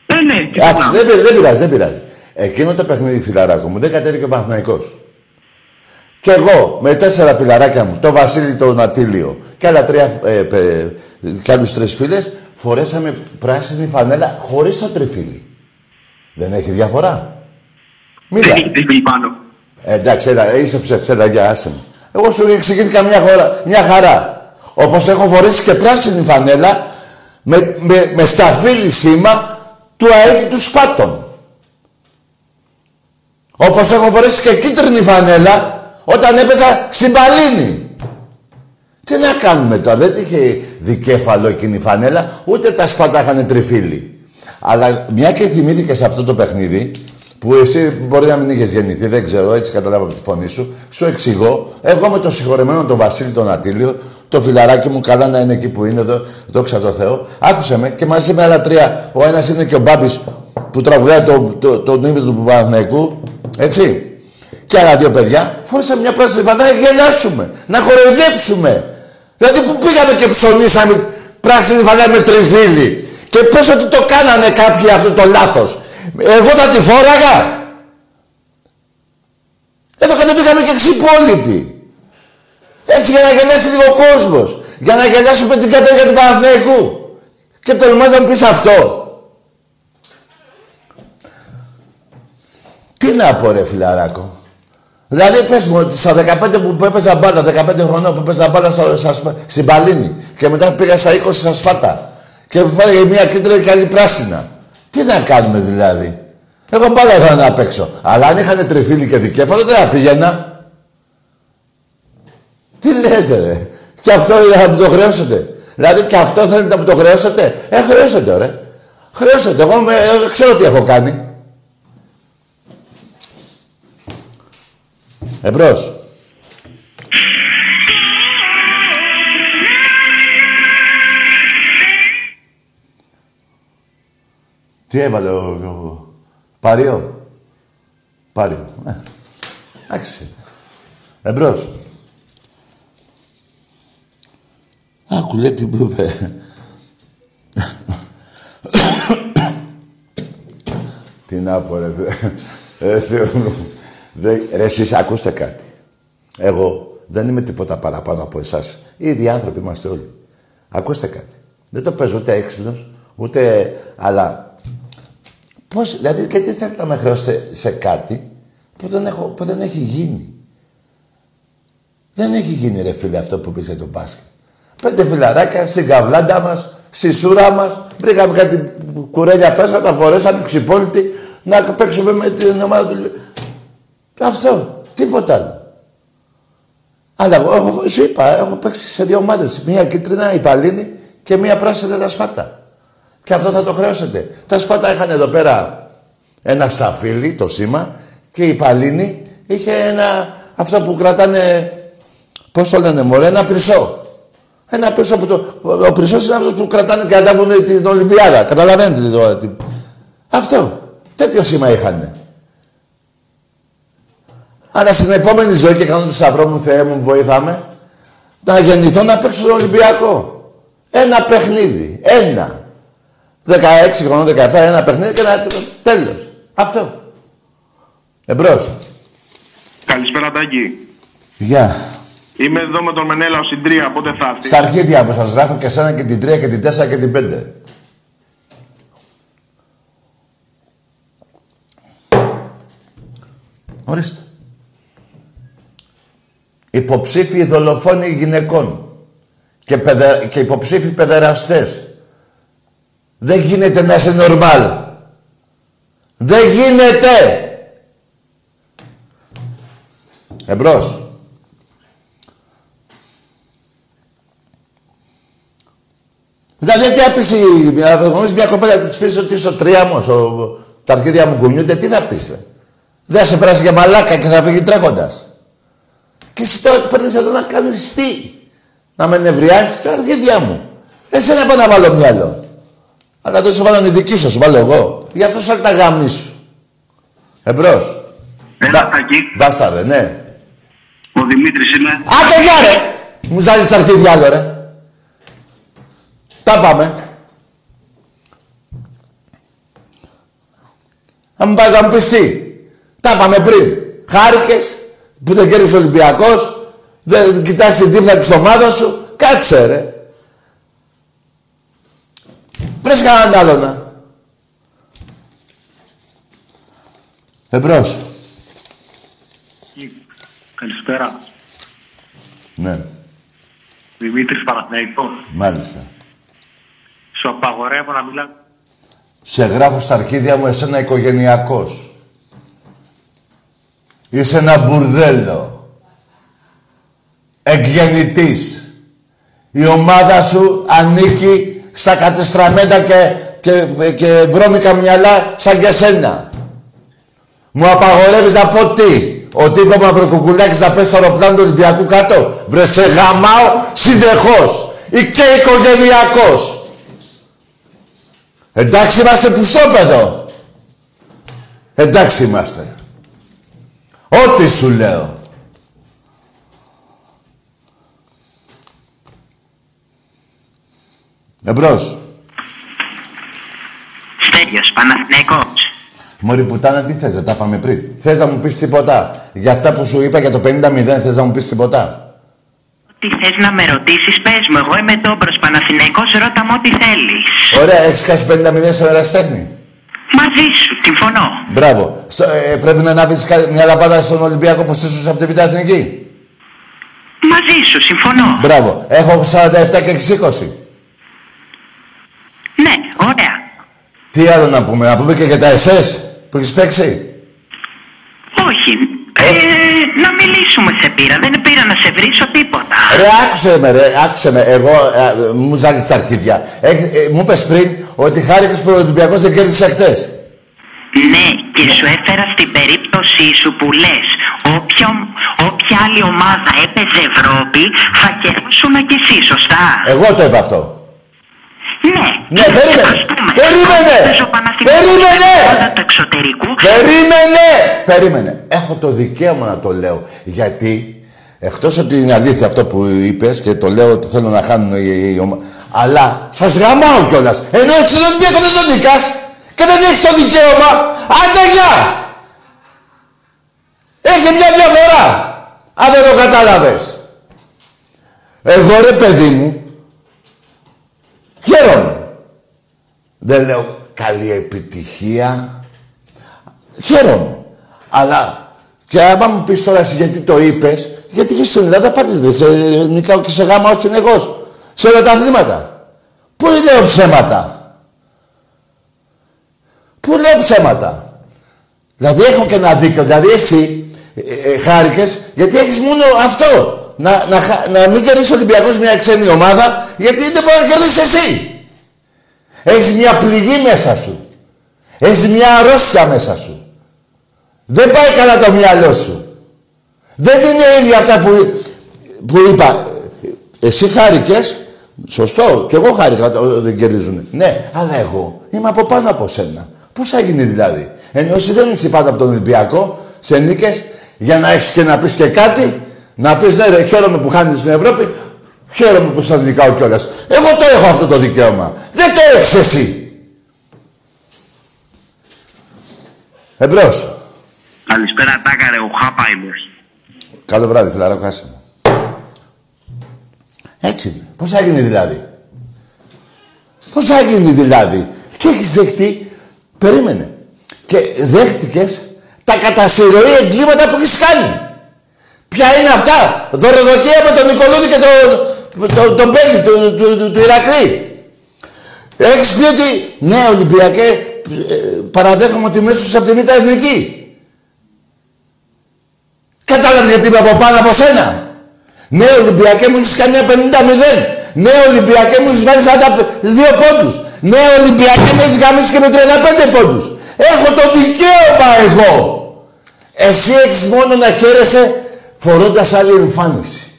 Ε, ναι. Άκουσε, δεν, δεν πειράζει, δεν πειράζει. Εκείνο το παιχνίδι, φιλαράκο μου, δεν κατέβηκε ο Παναθηναϊκός. Κι εγώ με τέσσερα φιλαράκια μου, το Βασίλη, τον Ατήλιο και άλλα τρία, ε, παι, και άλλους τρεις φίλες, φορέσαμε πράσινη φανέλα χωρίς το τριφύλι. Δεν έχει διαφορά. Μίλα. Δεν έχει τριφύλι πάνω. Ε, εντάξει, έλα, είσαι ψευστέλα, για άσε μου. Εγώ σου εξηγήθηκα μια, χώρα, μια χαρά. Όπως έχω φορέσει και πράσινη φανέλα με, με, με σταφύλι σήμα του ΑΕΚ του Σπάτων. Όπως έχω φορέσει και κίτρινη φανέλα όταν έπαιζα στην Παλίνη. Τι να κάνουμε τώρα, δεν είχε δικέφαλο εκείνη η φανέλα, ούτε τα Σπάτα είχαν τριφύλι. Αλλά μια και θυμήθηκε σε αυτό το παιχνίδι, που εσύ μπορεί να μην είχες γεννηθεί, δεν ξέρω, έτσι καταλάβω από τη φωνή σου, σου εξηγώ, εγώ με το συγχωρεμένο τον Βασίλη τον Ατήλιο, το φιλαράκι μου, καλά να είναι εκεί που είναι, εδώ, δόξα τω Θεώ, άκουσε με και μαζί με άλλα τρία, ο ένας είναι και ο Μπάμπης που τραγουδάει τον το, το, το ύμνο του Παναθηναϊκού, έτσι. Και άλλα δύο παιδιά, φόρησαμε μια πράσινη φανέλα να γελάσουμε, να χοροδέψουμε. Δηλαδή που πήγαμε και ψωνίσαμε πράσινη φανέλα με τριφύλι. Και πες ότι το κάνανε κάποιοι αυτό το λάθος. Εγώ θα τη φόραγα. Εδώ κατεβήκαμε και ξυπόλυτοι. Έτσι για να γελάσει λίγο ο κόσμος. Για να γελάσουμε την κατέργεια του Παναθηναϊκού. Και τολμάς να μου πεις αυτό. Τι να πω ρε φιλαράκο. Δηλαδή πες μου ότι στα δεκαπέντε που έπαιζα μπάλα, δεκαπέντε χρονών που έπαιζα μπάλα στα, στα, στα, στην Παλίνη και μετά πήγα στα είκοσι στα Σπάτα και φάγε μία κίτρινη και άλλη πράσινα. Τι να κάνουμε δηλαδή. Εγώ μπάλα ήθελα να παίξω. Αλλά αν είχανε τριφύλι και δικέφαλο δεν θα πήγαινα. Τι λες ρε. Και αυτό θα μου το χρεώσετε. Δηλαδή και αυτό θέλετε να μου το χρεώσετε. Ε, χρεώσετε ωραία. Χρεώσετε. Εγώ με, ε, ξέρω τι έχω κάνει. Εμπρός. Τι έβαλε ο... ο... Πάριο. Πάριο. Εντάξει. Εμπρός. Άκου λέει τι μου είπε. Τι να πω ρε. Ε, Θεό μου. Δε, ρε εσείς, ακούστε κάτι. Εγώ δεν είμαι τίποτα παραπάνω από εσάς. Ήδη άνθρωποι είμαστε όλοι. Ακούστε κάτι. Δεν το παίζω ούτε έξυπνος, ούτε... Αλλά... Πώς, δηλαδή, γιατί θέλετε να με χρεώσετε σε κάτι που δεν, έχω, που δεν έχει γίνει. Δεν έχει γίνει, ρε φίλε, αυτό που πήγε το μπάσκετ. Πέντε φιλαράκια στην καβλάντα μας, στη σούρα μας, βρήκαμε κάτι κουρέλια πέσα, τα φορέσαμε τους υπόλοιποι να παίξουμε με την ομάδα του... Αυτό. Τίποτα άλλο. Αλλά εγώ έχω, σου είπα, έχω παίξει σε δύο ομάδες. Μία κίτρινα, η Παλίνη, και μία πράσινη, τα Σπάτα. Και αυτό θα το χρεώσετε. Τα Σπάτα είχαν εδώ πέρα ένα σταφύλι, το σήμα, και η Παλίνη είχε ένα, αυτό που κρατάνε, πώς το λένε μωρέ, ένα πυρσό. Ένα πυρσό που το, ο πυρσός είναι αυτός που κρατάνε και αντάβουν την Ολυμπιάδα. Καταλαβαίνετε το, τι... Αυτό. Τέτοιο σήμα είχανε. Αλλά στην επόμενη ζωή και κάνω τον σταυρό μου, Θεέ μου, βοήθαμε, να γεννηθώ να παίξω τον Ολυμπιακό. Ένα παιχνίδι. Ένα. δεκαέξι χρονών, δεκαεπτά, ένα παιχνίδι και ένα τέλος. Αυτό. Εμπρός. Καλησπέρα, Τάκη. Γεια. Είμαι εδώ με τον Μενέλαο στην τρία, πότε θα έρθει. Στα αρχίδια μου, σας γράφω και εσένα και την τρία και την τέσσερα και την πέντε. Ορίστε. Υποψήφιοι δολοφόνοι γυναικών και, παιδε... και υποψήφιοι παιδεραστές. Δεν γίνεται να είσαι νορμάλ. Δεν γίνεται. Εμπρός. Δηλαδή τι θα πεις, να γνωρίσεις μια κοπέλα και της πεις ότι είσαι ο τρίαμος, ο... τα αρχίδια μου κουνιούνται, τι θα πεις. Δεν σε περάσει για μαλάκα και θα φύγει τρέχοντας. Και εσύ τώρα τι παίρνεις εδώ να κάνεις τι. Να με νευριάσεις τα αρχίδια μου. Εσένα πάω να βάλω μυαλό. Αλλά δεν σου βάλανε δική σας, σου βάλω εγώ. Γι' αυτό σαν τα γάμνη σου. Εμπρός. Έλα, Τακί. Μπάσταρδε, ναι. Ο Δημήτρης είναι. Άντε, γεια ρε! Μου ζάλεις τα αρχίδια άλλο, ρε. Τα πάμε. Αν μου πας να μου πεις τι. Τα πάμε πριν. Χάρηκες που δεν κέρδισε ο Ολυμπιακός. Δεν κοιτάς την τύφλα της ομάδας σου. Κάτσε, ρε. Βρες κανέναν άλλο να. Εμπρός. Καλησπέρα. Ναι. Δημήτρης Παναθηναϊκός. Μάλιστα. Σου απαγορεύω να μιλάω. Σε γράφω στα αρχίδια μου εσένα οικογενειακός. Είσαι ένα μπουρδέλο. Εκγεννητής. Η ομάδα σου ανήκει στα κατεστραμμένα και, και, και βρώμικα μυαλά σαν και σένα. Μου απαγορεύεις να πω τι. Ότι είπε ο Μαυροκουκουλάκης να πέσει στο αεροπλάνο του Ολυμπιακού κάτω. Βρε σε γαμάω συνεχώς. Ή και οικογενειακός. Εντάξει είμαστε πουστόπεδο. Εντάξει είμαστε. Ό,τι σου λέω. Εμπρός. Στέλιος, Παναθηναϊκός. Μωρή πουτάνα, τι θες, τα πάμε πριν. Θες να μου πεις τίποτα. Για αυτά που σου είπα για το πενήντα μηδέν, θες να μου πεις τίποτα. Ό,τι θες να με ρωτήσεις, πες μου. Εγώ είμαι τόμπρος Παναθηναϊκός, ρώτα μου ό,τι θέλεις. Ωραία, έχεις χάσει πενήντα μηδέν στο Εραστέχνη. Μαζί σου, συμφωνώ. Μπράβο. Στο, ε, πρέπει να ανάβεις μια λαμπάδα στον Ολυμπιακό που στήσουν από την Β' Εθνική. Μαζί σου, συμφωνώ. Μπράβο. Έχω σαράντα επτά και έχεις είκοσι. Ναι, ωραία. Τι άλλο να πούμε, να πούμε και για τα ες ες που έχεις παίξει. Όχι. Ε, να μιλήσουμε σε πήρα, δεν πήρα να σε βρίσω τίποτα. Ρε άκουσε με, ρε, άκουσε με, εγώ ε, μου ζάλεις τα αρχίδια. Ε, ε, μου είπες πριν ότι χάρηκες που ο Ολυμπιακός δεν κέρδισε χτες. Ναι, και σου έφερα στην περίπτωσή σου που λες όποιο, όποια άλλη ομάδα έπαιζε Ευρώπη θα κερδούσουν κι εσύ, σωστά. Εγώ το είπα αυτό. Ναι, ναι, περίμενε! Περίμενε! Περίμενε! Περίμενε! Περίμενε! Έχω το δικαίωμα να το λέω. Γιατί, εκτός ότι είναι αλήθεια αυτό που είπες και το λέω ότι θέλω να χάνουν οι ομάδες, αλλά σας γαμάω κιόλας. Ενώ εσύ δεν τον νικάς και δεν έχεις το δικαίωμα. Άντε γεια! Έχει μια διαφορά. Αν δεν το κατάλαβες. Εγώ ρε παιδί μου, χαίρομαι. Δεν λέω καλή επιτυχία. Χαίρομαι. Αλλά και άμα μου πεις τώρα εσύ γιατί το είπες, γιατί και στην Ελλάδα πάρτιζε. Σε νικάω και σε γάμαω συνεχώς. Σε όλα τα αθλήματα. Πού λέω ψέματα. Πού λέω ψέματα. Δηλαδή έχω και ένα δίκιο. Δηλαδή εσύ ε, ε, χάρηκες γιατί έχεις μόνο αυτό. Να, να, να μην κερδίσει ο Ολυμπιακός μια ξένη ομάδα, γιατί δεν μπορεί να κερδίσει εσύ. Έχεις μια πληγή μέσα σου. Έχεις μια αρρώστια μέσα σου. Δεν πάει καλά το μυαλό σου. Δεν είναι ίδια αυτά που, που είπα. Εσύ χάρηκες, σωστό, κι εγώ χάρηκα όταν δεν κερδίζουν. Ναι, αλλά εγώ είμαι από πάνω από σένα. Πώς θα γίνει δηλαδή. Ενώ εσύ δεν είσαι πάντα από τον Ολυμπιακό, σε νίκες, για να έχεις και να πεις και κάτι. Να πεις ναι ρε, χαίρομαι που χάνεις στην Ευρώπη, χαίρομαι που σας δικάω κιόλας. Εγώ το έχω αυτό το δικαίωμα. Δεν το έχεις εσύ. Εμπρός. Καλησπέρα Τάκαρε, ο Χάπα είμαι. Καλό βράδυ φιλαράκο, χάσε μου. Έτσι, πώς θα γίνει δηλαδή. Πώς θα γίνει δηλαδή. Και έχεις δεχτεί, περίμενε. Και δέχτηκες τα κατασυρωή εγκλήματα που έχεις κάνει. Ποια είναι αυτά. Δωροδοκία με τον Νικολούδη και τον... Τον το παίρνει, του το, το, το Ηρακλή. Έχεις πει ότι ναι, Ολυμπιακέ, παραδέχομαι ότι μέσω από τη Β' Εθνική. Κατάλαβε γιατί είμαι από πάνω από σένα. Ναι, Ολυμπιακέ μου έχεις κάνει πενήντα μηδέν. Ναι, Ολυμπιακέ μου έχεις βάλει σαράντα δύο πόντους. Ναι, Ολυμπιακέ μου έχεις γαμίσει και με τριάντα πέντε πόντους. Έχω το δικαίωμα εγώ. Εσύ έχεις μόνο να χαίρεσαι φορώντας άλλη εμφάνιση.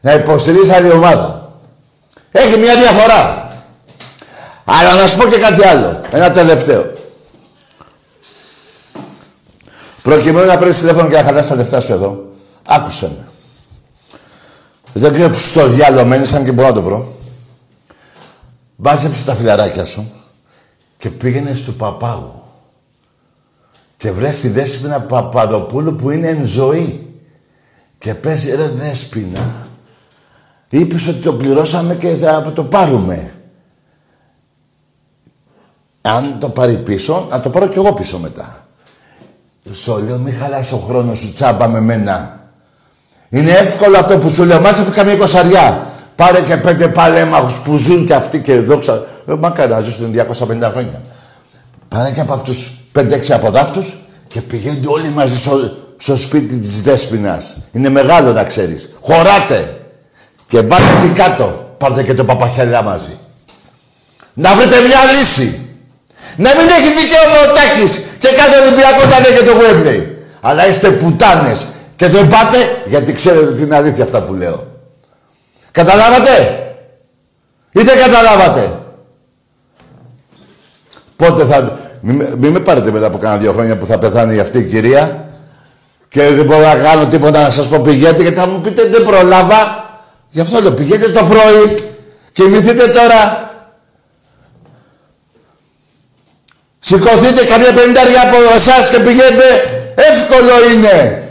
Να υποστηρίζει άλλη ομάδα. Έχει μια διαφορά. Αλλά να σου πω και κάτι άλλο. Ένα τελευταίο. Προκειμένου να παίρνεις τηλέφωνο και να χαλάσεις τα λεφτά σου εδώ, άκουσε με. Δεν ξέρω που στο διάλογο μένεις, αν και μπορώ να το βρω. Μπάζεψε τα φιλαράκια σου και πήγαινε στο Παπάγου. Και βρες τη Δέσποινα Παπαδοπούλου που είναι εν ζωή. Και πες, ρε Δέσποινα, είπες ότι το πληρώσαμε και θα το πάρουμε. Αν το πάρει πίσω, να το πάρω κι εγώ πίσω μετά. Σου λέω, μη χαλάς ο χρόνο σου τσάμπα με μένα. Είναι εύκολο αυτό που σου λέω. Μάσα του καμία εικοσαριά. Πάρε και πέντε παλέμαχους που ζουν και αυτοί και δόξα. Μακάρι να ζήσουν διακόσια πενήντα χρόνια. Πάρε και από αυτούς πέντε έξι αποδάφτους και πηγαίνουν όλοι μαζί στο, στο σπίτι της Δέσποινας. Είναι μεγάλο να ξέρεις. Χωράτε. Και βάλτε την κάτω. Πάρτε και τον Παπαχιαλιά μαζί. Να βρείτε μια λύση. Να μην έχει δικαίωμα ο Τάκης και κάθε Ολυμπιακός να δέχεται το Wembley. Αλλά είστε πουτάνες. Και δεν πάτε γιατί ξέρετε την αλήθεια αυτά που λέω. Καταλάβατε. Ή δεν καταλάβατε. Πότε θα... Μην μη με πάρετε μετά από κάνα δύο χρόνια που θα πεθάνει αυτή η κυρία. Και δεν μπορώ να κάνω τίποτα να σας πω πηγαίνετε γιατί θα μου πείτε δεν προλάβα. Γι' αυτό λέω, πηγαίνετε το πρωί, κοιμηθείτε τώρα. Σηκωθείτε καμιά πεντάρια από εσάς και πηγαίνετε. Εύκολο είναι.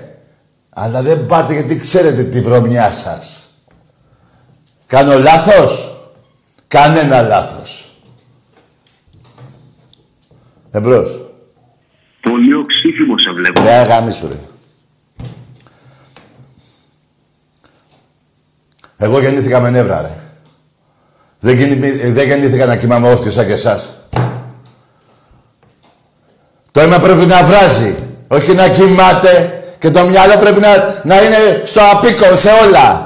Αλλά δεν πάτε γιατί ξέρετε τη βρωμιά σας. Κάνω λάθος. Κανένα λάθος. Εμπρός. Πολύ οξύφιμο σε βλέπω. Ρε αγαμίσου ρε. Εγώ γεννήθηκα με νεύρα, ρε. Δεν, γεννή, δεν γεννήθηκα να κοιμάμαι όρθιο σαν και εσάς. Το αίμα πρέπει να βράζει, όχι να κοιμάται και το μυαλό πρέπει να, να είναι στο απίκο, σε όλα.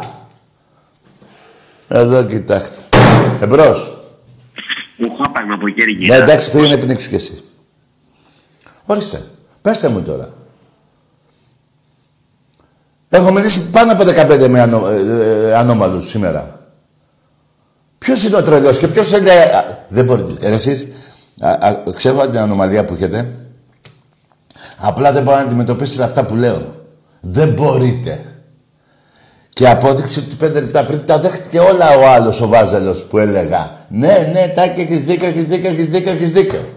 Εδώ κοιτάξτε. Εμπρός. Ο Χάπα είμαι από Κέρκυρα. Ναι, εντάξει, πήγαινε πνίξου κι εσύ. Ορίστε, πέστε μου τώρα. Έχω μιλήσει πάνω από δεκαπέντε με ανο, ε, ε, ανώμαλους σήμερα. Ποιος είναι ο τρελός και ποιος είναι... Α, δεν μπορείτε. Εσείς, ξέρω την ανομαλία που έχετε. Απλά δεν μπορείτε να αντιμετωπίσετε αυτά που λέω. Δεν μπορείτε. Και απόδειξη ότι πέντε λεπτά πριν τα δέχτηκε όλα ο άλλος ο Βάζελος που έλεγα. Ναι, ναι, Τάκη, έχεις δίκιο, έχεις δίκιο, έχεις δίκιο, έχεις δίκιο.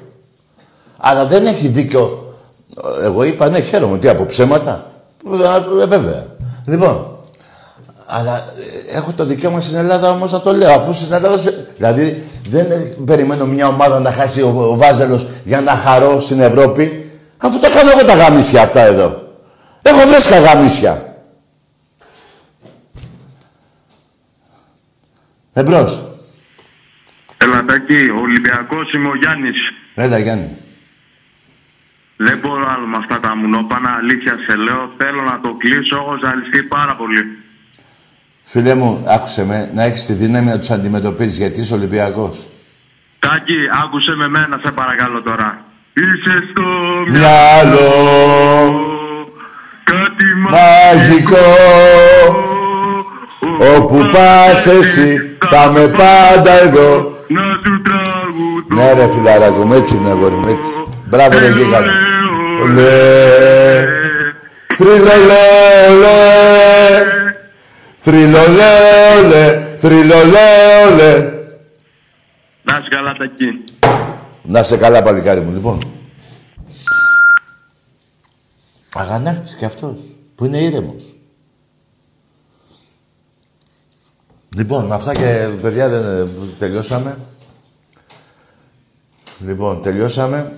Αλλά δεν έχει δίκιο. Εγώ είπα, ναι, χαίρομαι. Τι, από ψέματα. Ε, βέβαια. Λοιπόν, αλλά έχω το δικαίωμα στην Ελλάδα όμως να το λέω. Αφού στην Ελλάδα. Σε... Δηλαδή δεν περιμένω μια ομάδα να χάσει ο, ο Βάζελος για να χαρώ στην Ευρώπη. Αφού τα κάνω εγώ τα γαμίσια αυτά εδώ. Έχω βρέσκα γαμίσια. Εμπρός. Ελατακή, Ολυμπιακός είμαι ο Γιάννης. Έλα Γιάννη. Δεν μπορώ άλλο με αυτά τα μουνόπανα, αλήθεια σε λέω, θέλω να το κλείσω, έχω ζαλιστεί πάρα πολύ. Φίλε μου, άκουσε με, να έχεις τη δύναμη να τους αντιμετωπίζεις, γιατί είσαι Ολυμπιακός. Τάκη, άκουσε με μένα, σε παρακαλώ τώρα. Είσαι στο μυαλό, κάτι μαγικό, όπου πας εσύ, θα με πάντα εδώ. Να του τραγουδώ. Ναι ρε φιλαράκο, με έτσι είναι αγόρι, με έτσι. Μπράβο ρε γίγαντα. Λε, θρυλολέ, λε, θρυλολέ, λε, θρυλολέ, λε. Να είσαι καλά, Τακί. Να είσαι καλά, παλικάρι μου, λοιπόν. Αγανάκτης κι αυτός, που είναι ήρεμος. Λοιπόν, με αυτά και παιδιά δεν τελειώσαμε. Λοιπόν, τελειώσαμε.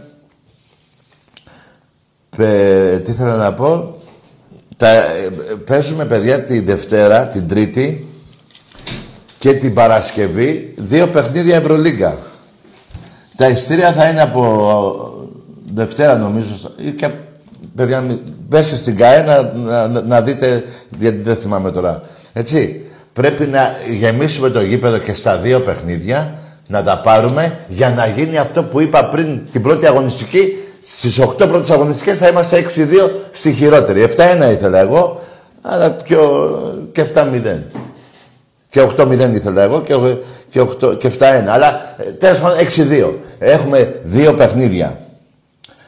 Πε, τι θέλω να πω. Τα, παίζουμε παιδιά την Δευτέρα, την Τρίτη και την Παρασκευή δύο παιχνίδια Ευρωλίγκα. Τα ειστήρια θα είναι από Δευτέρα νομίζω. Και, παιδιά, μπέστε στην ΚΑΕ να, να, να δείτε, γιατί δεν θυμάμαι τώρα. Έτσι. Πρέπει να γεμίσουμε το γήπεδο και στα δύο παιχνίδια, να τα πάρουμε, για να γίνει αυτό που είπα πριν την πρώτη αγωνιστική. Στις οκτώ πρώτες αγωνιστικές θα είμαστε έξι δύο στη χειρότερη. επτά ένα ήθελα εγώ, αλλά πιο... και επτά μηδέν. Και οκτώ μηδέν ήθελα εγώ και, και, οκτώ... και επτά ένα. Αλλά τέλος πάντων έξι δύο. Έχουμε δύο παιχνίδια.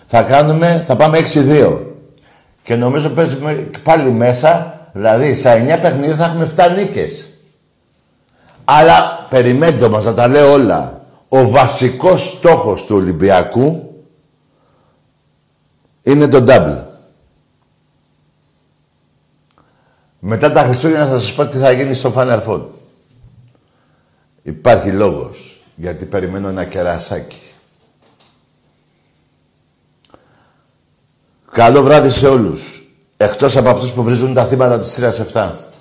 Θα κάνουμε, θα πάμε έξι δύο. Και νομίζω παίζουμε πάλι μέσα. Δηλαδή, στα εννιά παιχνίδια θα έχουμε επτά νίκες. Αλλά περιμένετε μας να τα λέω όλα. Ο βασικός στόχος του Ολυμπιακού είναι το double. Μετά τα Χριστούγεννα θα σας πω τι θα γίνει στο Final Four. Υπάρχει λόγος, γιατί περιμένω ένα κερασάκι. Καλό βράδυ σε όλους. Εκτός από αυτούς που βρίζουν τα θύματα της σειράς επτά.